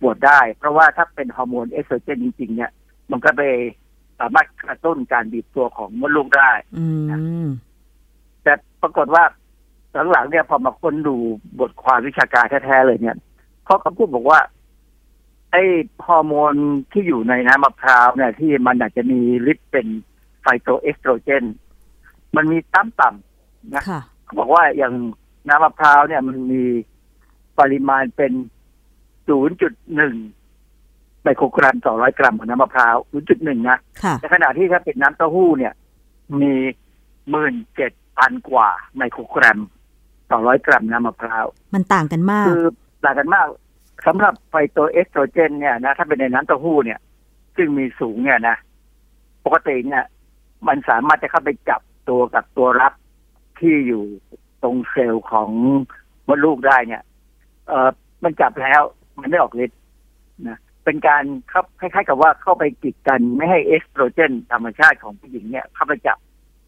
ปวดได้เพราะว่าถ้าเป็นฮอร์โมนเอสโตรเจนจริงๆเนี่ยมันก็ไปสามารถกระตุ้นการบีบตัวของมดลูกได้นะแต่ปรากฏว่าหลังๆเนี่ยพอมาค้นดูบทความวิชาการแท้ๆเลยเนี่ยเขาก็พูดบอกว่าไอ้ฮอร์โมนที่อยู่ในน้ำมะพร้าวเนี่ยที่มันอาจจะมีฤทธิ์เป็นไฟโตเอสโตรเจนมันมีต่ำต่ำนะเขาบอกว่าอย่างน้ำมะพร้าวเนี่ยมันมีปริมาณเป็น ศูนย์จุดหนึ่ง ไมโครกรัมต่อร้อยกรัมของน้ำมะพร้าว ศูนย์จุดหนึ่ง นะในขณะที่ถ้าเป็นน้ำเต้าหู้เนี่ยมี หนึ่งหมื่นเจ็ดพัน กว่าไมโครกรัมต่อร้อยกรัมน้ำมะพร้าวมันต่างกันมากคือต่างกันมากสำหรับไฟโตเอสโตรเจนเนี่ยนะถ้าเป็นในน้ำเต้าหู้เนี่ยซึ่งมีสูงเนี่ยนะปกติเนี่ยมันสามารถจะเข้าไปจับตัวกับตัวรับที่อยู่ตรงเซลล์ของมดลูกได้เนี่ยเอ่อมันจับแล้วมันไม่ออกฤทธิ์นะเป็นการเข้าคล้ายๆกับว่าเข้าไปกีดกันไม่ให้เอสโตรเจนธรรมชาติของผู้หญิงเนี่ยเข้าไปจับ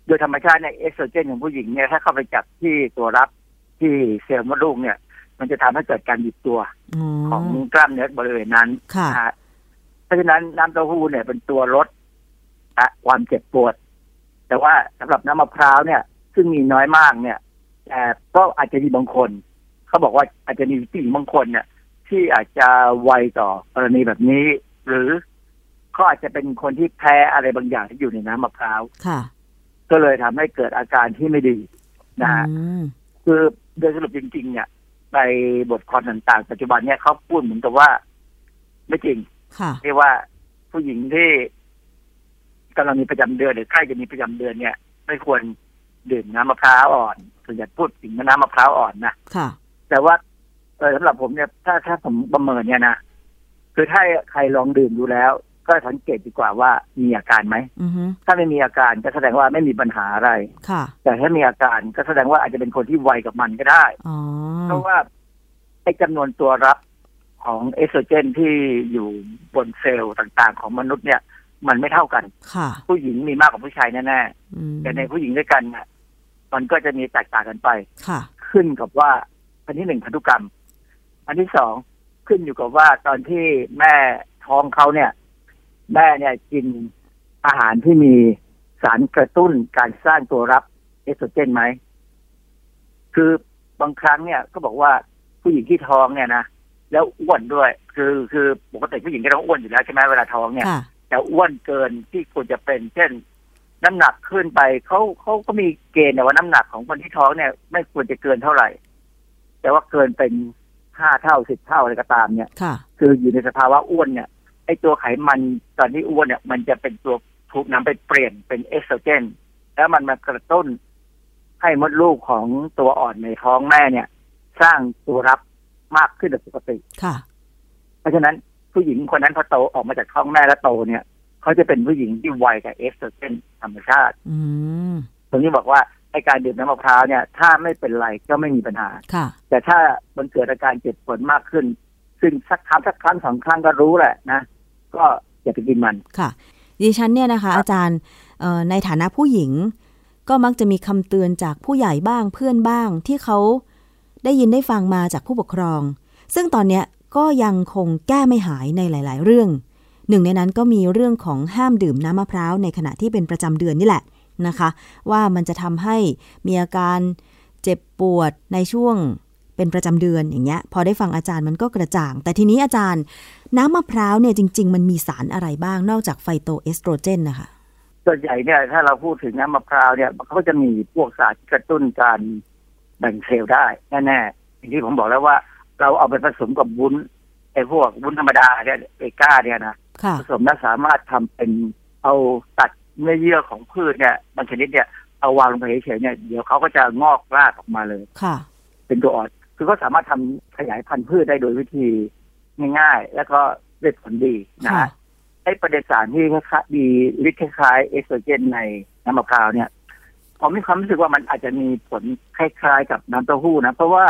โดยธรรมชาติเนี่ยเอสโตรเจนของผู้หญิงเนี่ยถ้าเข้าไปจับที่ตัวรับที่เซลล์มดลูกเนี่ยมันจะทำให้เกิดการบีบตัวของกล้ามเนื้อบริเวณนั้นเพราะฉะนั้นน้ำเต้าหู้เนี่ยเป็นตัวลดความเจ็บปวดแต่ว่าสำหรับน้ำมะพร้าวเนี่ยซึ่งมีน้อยมากเนี่ยแต่ก็อาจจะมีบางคนเขาบอกว่าอาจจะมีผู้หญิงบางคนเนี่ยที่อาจจะไวต่อกรณีแบบนี้หรือเขาอาจจะเป็นคนที่แพ้อะไรบางอย่างที่อยู่ในน้ำมะพร้าวก็เลยทำให้เกิดอาการที่ไม่ดีนะฮะคือโดยสรุปจริงๆเนี่ยในบทความต่างๆปัจจุบันเนี่ยเขาพูดเหมือนกับว่าไม่จริงเรียกว่าผู้หญิงที่กำลังมีประจำเดือนหรือใกล้จะมีประจำเดือนเนี่ยไม่ควรดื่มน้ำมะพร้าวอ่อนส่วนใหญ่พูดถึงน้ำมะพร้าวอ่อนนะแต่ว่าเออสำหรับผมเนี่ยถ้าถ้าผมประเมินเนี่ยนะคือถ้าใครลองดื่มดูแล้วก็สังเกตดีกว่าว่ามีอาการไหมถ้าไม่มีอาการก็แสดงว่าไม่มีปัญหาอะไรแต่ถ้ามีอาการก็แสดงว่าอาจจะเป็นคนที่ไวกับมันก็ได้เพราะว่าไอ้จำนวนตัวรับของเอสโตรเจนที่อยู่บนเซลล์ต่างๆของมนุษย์เนี่ยมันไม่เท่ากันผู้หญิงมีมากกว่าผู้ชายแน่ๆแต่ในผู้หญิงด้วยกันเนี่ยมันก็จะมีแตกต่างกันไปขึ้นกับว่าอันที่หนึ่งพันธุกรรมอันที่สองขึ้นอยู่กับว่าตอนที่แม่ท้องเขาเนี่ยแม่เนี่ยกินอาหารที่มีสารกระตุ้นการสร้างตัวรับเอสโตรเจนไหมคือบางครั้งเนี่ยก็บอกว่าผู้หญิงที่ท้องเนี่ยนะแล้วอ้วนด้วยคือคือปกติผู้หญิงก็ต้องอ้วนอยู่แล้วใช่ไหมเวลาท้องเนี่ยแต่อ้วนเกินที่ควรจะเป็นเช่นน้ำหนักขึ้นไปเขาเขาก็มีเกณฑ์แต่ว่าน้ำหนักของคนที่ท้องเนี่ยไม่ควรจะเกินเท่าไหร่แต่ว่าเกินเป็นห้าเท่าสิบเท่าอะไรก็ตามเนี่ยคืออยู่ในสภาวะอ้วนเนี่ยไอ้ตัวไขมันตอนที่อ้วนเนี่ยมันจะเป็นตัวถูกนำไปเปลี่ยนเป็นเอสโตรเจนแล้วมันมากระตุ้นให้มดลูกของตัวอ่อนในท้องแม่เนี่ยสร้างตัวรับมากขึ้นกว่าปกติเพราะฉะนั้นผู้หญิงคนนั้นพอโตออกมาจากท้องแม่แล้วโตเนี่ยเขาจะเป็นผู้หญิงที่ไวกับเอสโตรเจนธรรมชาติตรงนี้บอกว่าไอ้การดื่มน้ำมะพร้าวเนี่ยถ้าไม่เป็นไรก็ไม่มีปัญหาแต่ถ้ามันเกิดอาการเจ็บปวดมากขึ้นซึ่งสักครั้งสักครั้งสองครั้งก็รู้แหละนะก็อย่าไปกินมันค่ะดิฉันเนี่ยนะคะอาจารย์ในฐานะผู้หญิงก็มักจะมีคำเตือนจากผู้ใหญ่บ้างเพื่อนบ้างที่เขาได้ยินได้ฟังมาจากผู้ปกครองซึ่งตอนเนี้ยก็ยังคงแก้ไม่หายในหลายๆเรื่องหนึ่งในนั้นก็มีเรื่องของห้ามดื่มน้ำมะพร้าวในขณะที่เป็นประจำเดือนนี่แหละนะคะว่ามันจะทำให้มีอาการเจ็บปวดในช่วงเป็นประจำเดือนอย่างเงี้ยพอได้ฟังอาจารย์มันก็กระจ่างแต่ทีนี้อาจารย์น้ำมะพร้าวเนี่ยจริงๆมันมีสารอะไรบ้างนอกจากไฟโตเอสโตรเจนนะคะส่วนใหญ่เนี่ยถ้าเราพูดถึงน้ำมะพร้าวเนี่ยเขาจะมีพวกสารกระตุ้นการแบ่งเซลล์ได้แน่ๆอย่างที่ผมบอกแล้วว่าเราเอาไปผสมกับวุ้นไอ้พวกวุ้นธรรมดาเนี่ยไอ้ก้าเนี่ยนะผสมแล้วสามารถทำเป็นเอาตัดเนื้อเยื่อของพืชเนี่ยบางชนิดเนี่ยเอาวางลงไปเฉยๆเนี่ยเดี๋ยวเขาก็จะงอกรากออกมาเลยเป็นตัวอ่อนคือเขาสามารถทำขยายพันธุ์พืชได้โดยวิธีง่ายๆแล้วก็ได้ผลดีนะ ไอ้ประเด็นสารที่ค่ะมีฤทธิ์คล้ายเอสโตรเจนในน้ำมะพร้าวเนี่ยผมมีความรู้สึกว่ามันอาจจะมีผลคล้ายๆกับน้ำเต้าหู้นะเพราะว่า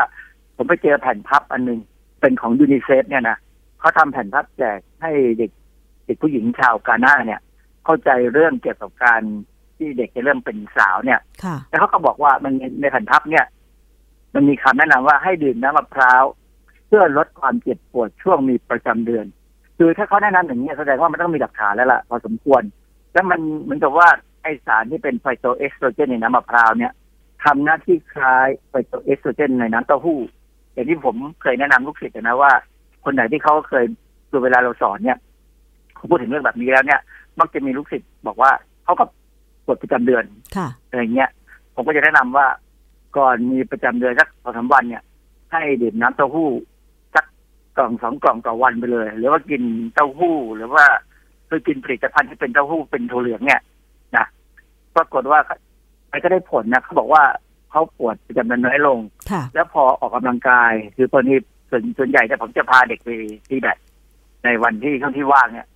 ผมไปเจอแผ่นพับอันนึงเป็นของยูนิเซฟเนี่ยนะเขาทำแผ่นพับแจกให้เด็กเด็กผู้หญิงชาวกาน่าเนี่ยเข้าใจเรื่องเกี่ยวกับการที่เด็กจะเริ่มเป็นสาวเนี่ยแล้วเขาก็บอกว่ามันในแผ่นพับเนี่ยมันมีคำแนะนำว่าให้ดื่มน้ำมะพร้าวเพื่อลดความเจ็บปวดช่วงมีประจำเดือนคือถ้าเขาแนะนำอย่างนี้แสดงว่ามันต้องมีหลักฐานแล้วล่ะพอสมควรแล้วมันเหมือนกับว่าไอสารที่เป็นไฟโตเอสโตรเจนในน้ำมะพร้าวเนี่ยทำหน้าที่คล้ายไฟโตเอสโตรเจนในน้ำเต้าหู้อย่างที่ผมเคยแนะนำลูกศิษย์นะว่าคนไหนที่เขาเคยดูเวลาเราสอนเนี่ยเขาพูดถึงเรื่องแบบนี้แล้วเนี่ยมักจะมีลูกศิษย์บอกว่าเขาก็ปวดประจำเดือนอะไรเงี้ยผมก็จะแนะนำว่าก่อนมีประจำเดือนสักสองสามวันเนี่ยให้ดื่มน้ำเต้าหู้สักกล่องสองกล่องต่อวันไปเลยหรือว่ากินเต้าหู้หรือว่าไปกินผลิตภัณฑ์ที่เป็นเต้าหู้เป็นถั่วเหลืองเนี่ยนะปรากฏว่ามันก็ได้ผลนะเขาบอกว่าเขาปวดประจำเดือนน้อยลงแล้วพอออกกำลังกายคือตอนนี้ส่วนส่วนใหญ่เนี่ยผมจะพาเด็กไปตีแบดในวันที่เขาที่ว่างเนี่ย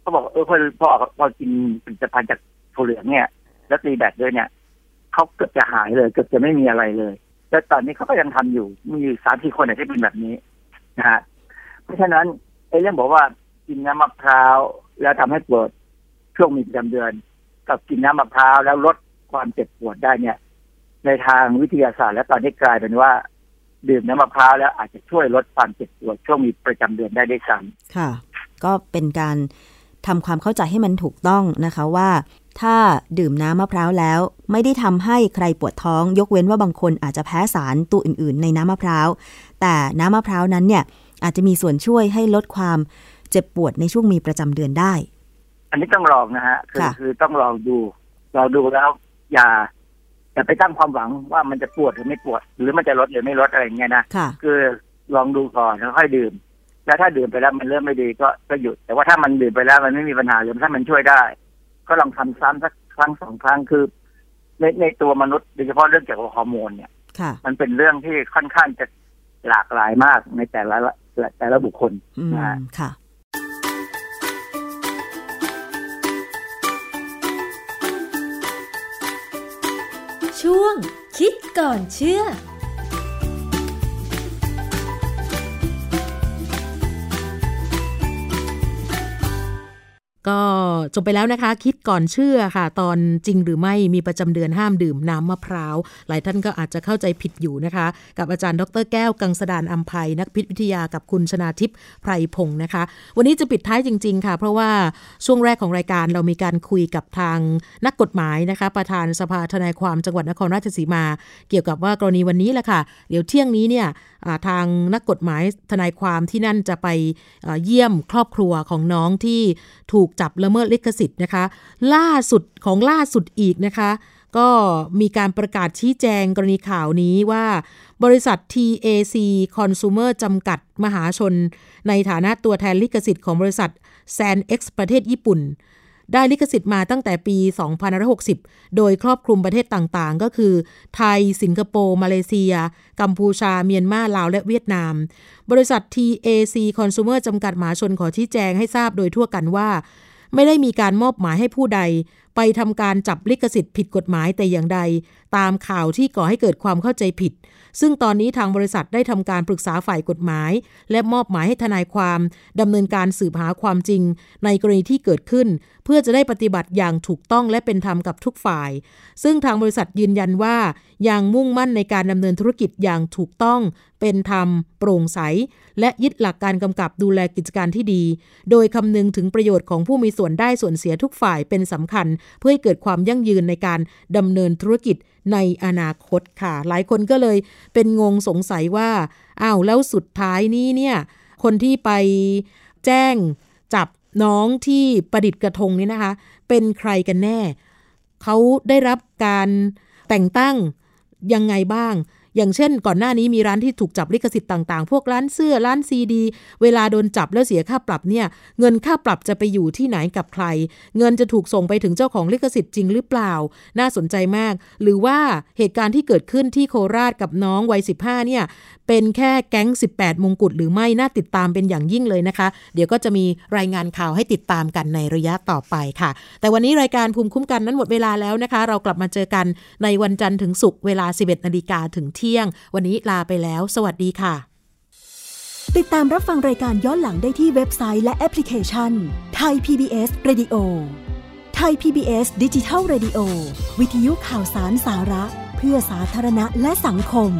เขาบอกเออพอพอพอกินผลิตภัณฑ์จากถั่วเหลืองเนี่ยแล้วตีแบดด้วยเนี่ยเขาเกือบจะหายเลยเกือบจะไม่มีอะไรเลยแต่ตอนนี้เขาก็ยังทำอยู่มีอยู่สามสี่คนที่เป็นแบบนี้นะฮะเพราะฉะนั้นไอ้เรื่องบอกว่ากินน้ำมะพร้าวแล้วทำให้ปวดช่วงมีประจำเดือนกับกินน้ำมะพร้าวแล้วลดความเจ็บปวดได้เนี่ยในทางวิทยาศาสตร์แล้วตอนนี้กลายเป็นว่าดื่มน้ำมะพร้าวแล้วอาจจะช่วยลดความเจ็บปวดช่วงมีประจำเดือนได้ด้วยซ้ำค่ะก็เป็นการทำความเข้าใจให้มันถูกต้องนะคะว่าถ้าดื่มน้ำมะพร้าวแล้วไม่ได้ทำให้ใครปวดท้องยกเว้นว่าบางคนอาจจะแพ้สารตัวอื่นๆในน้ำมะพร้าวแต่น้ำมะพร้าวนั้นเนี่ยอาจจะมีส่วนช่วยให้ลดความเจ็บปวดในช่วงมีประจำเดือนได้อันนี้ต้องลองนะฮะคือคือต้องลองดูลองดูแล้วอย่าอย่าไปตั้งความหวังว่ามันจะปวดหรือไม่ปวดหรือมันจะลดหรือไม่ลดอะไรเงี้ยนะคือลองดูก่อนแล้วค่อยดื่มแล้วถ้าดื่มไปแล้วมันเริ่มไม่ดีก็ก็หยุดแต่ว่าถ้ามันดื่มไปแล้วมันไม่มีปัญหาหรือถ้ามันช่วยได้ก็ลองทำซ้ำสักครั้งสองครั้งคือในในตัวมนุษย์โดยเฉพาะเรื่องเกี่ยวกับฮอร์โมนเนี่ยมันเป็นเรื่องที่ค่อนข้างจะหลากหลายมากในแต่ละแต่ละบุคคลนะค่ะช่วงคิดก่อนเชื่อก็จบไปแล้วนะคะคิดก่อนเชื่อค่ะตอนจริงหรือไม่มีประจำเดือนห้ามดื่มน้ำมะพร้าวหลายท่านก็อาจจะเข้าใจผิดอยู่นะคะกับอาจารย์ดร.แก้วกังสดาลอำไพนักพิษวิทยากับคุณชนาทิพย์ไพรพงศ์นะคะวันนี้จะปิดท้ายจริงๆค่ะเพราะว่าช่วงแรกของรายการเรามีการคุยกับทางนักกฎหมายนะคะประธานสภาทนายความจังหวัดนครราชสีมาเกี่ยวกับว่ากรณีวันนี้แหละค่ะเดี๋ยวเที่ยงนี้เนี่ยทางนักกฎหมายทนายความที่นั่นจะไปเยี่ยมครอบครัวของน้องที่ถูกจับละเมิดลิขสิทธิ์นะคะล่าสุดของล่าสุดอีกนะคะก็มีการประกาศชี้แจงกรณีข่าวนี้ว่าบริษัท ที เอ ซี Consumer จำกัดมหาชนในฐานะตัวแทนลิขสิทธิ์ของบริษัท แซน เอ็กซ์ ประเทศญี่ปุ่นได้ลิขสิทธิ์มาตั้งแต่ปีสองพันห้าร้อยหกสิบโดยครอบคลุมประเทศต่างๆก็คือไทยสิงคโปร์มาเลเซียกัมพูชาเมียนมาลาวและเวียดนามบริษัท ที เอ ซี Consumer จำกัดมหาชนขอชี้แจงให้ทราบโดยทั่วกันว่าไม่ได้มีการมอบหมายให้ผู้ใดไปทำการจับลิขสิทธิ์ผิดกฎหมายแต่อย่างใดตามข่าวที่ก่อให้เกิดความเข้าใจผิดซึ่งตอนนี้ทางบริษัทได้ทำการปรึกษาฝ่ายกฎหมายและมอบหมายให้ทนายความดำเนินการสืบหาความจริงในกรณีที่เกิดขึ้นเพื่อจะได้ปฏิบัติอย่างถูกต้องและเป็นธรรมกับทุกฝ่ายซึ่งทางบริษัทยืนยันว่ายังมุ่งมั่นในการดำเนินธุรกิจอย่างถูกต้องเป็นธรรมโปร่งใสและยึดหลักการกำกับดูแลกิจการที่ดีโดยคำนึงถึงประโยชน์ของผู้มีส่วนได้ส่วนเสียทุกฝ่ายเป็นสำคัญเพื่อให้เกิดความยั่งยืนในการดำเนินธุรกิจในอนาคตค่ะหลายคนก็เลยเป็นงงสงสัยว่าอ้าวแล้วสุดท้ายนี้เนี่ยคนที่ไปแจ้งจับน้องที่ประดิษฐ์กระทงนี่นะคะเป็นใครกันแน่เขาได้รับการแต่งตั้งยังไงบ้าง อย่างเช่นก่อนหน้านี้มีร้านที่ถูกจับลิขสิทธิ์ต่างๆพวกร้านเสื้อร้านซีดีเวลาโดนจับแล้วเสียค่าปรับเนี่ยเงินค่าปรับจะไปอยู่ที่ไหนกับใครเงินจะถูกส่งไปถึงเจ้าของลิขสิทธิ์จริงหรือเปล่าน่าสนใจมากหรือว่าเหตุการณ์ที่เกิดขึ้นที่โคราชกับน้องวัยสิบห้าเนี่ยเป็นแค่แก๊งสิบแปดมงกุฎหรือไม่น่าติดตามเป็นอย่างยิ่งเลยนะคะเดี๋ยวก็จะมีรายงานข่าวให้ติดตามกันในระยะต่อไปค่ะแต่วันนี้รายการภูมิคุ้มกันนั้นหมดเวลาแล้วนะคะเรากลับมาเจอกันในวันจันทร์ถึงศุกร์เวลา สิบเอ็ดนาฬิกา น.ถึงเที่ยงวันนี้ลาไปแล้วสวัสดีค่ะติดตามรับฟังรายการย้อนหลังได้ที่เว็บไซต์และแอปพลิเคชัน Thai พี บี เอส Radio Thai พี บี เอส Digital Radio วิทยุข่าวสารสาระเพื่อสาธารณะและสังคม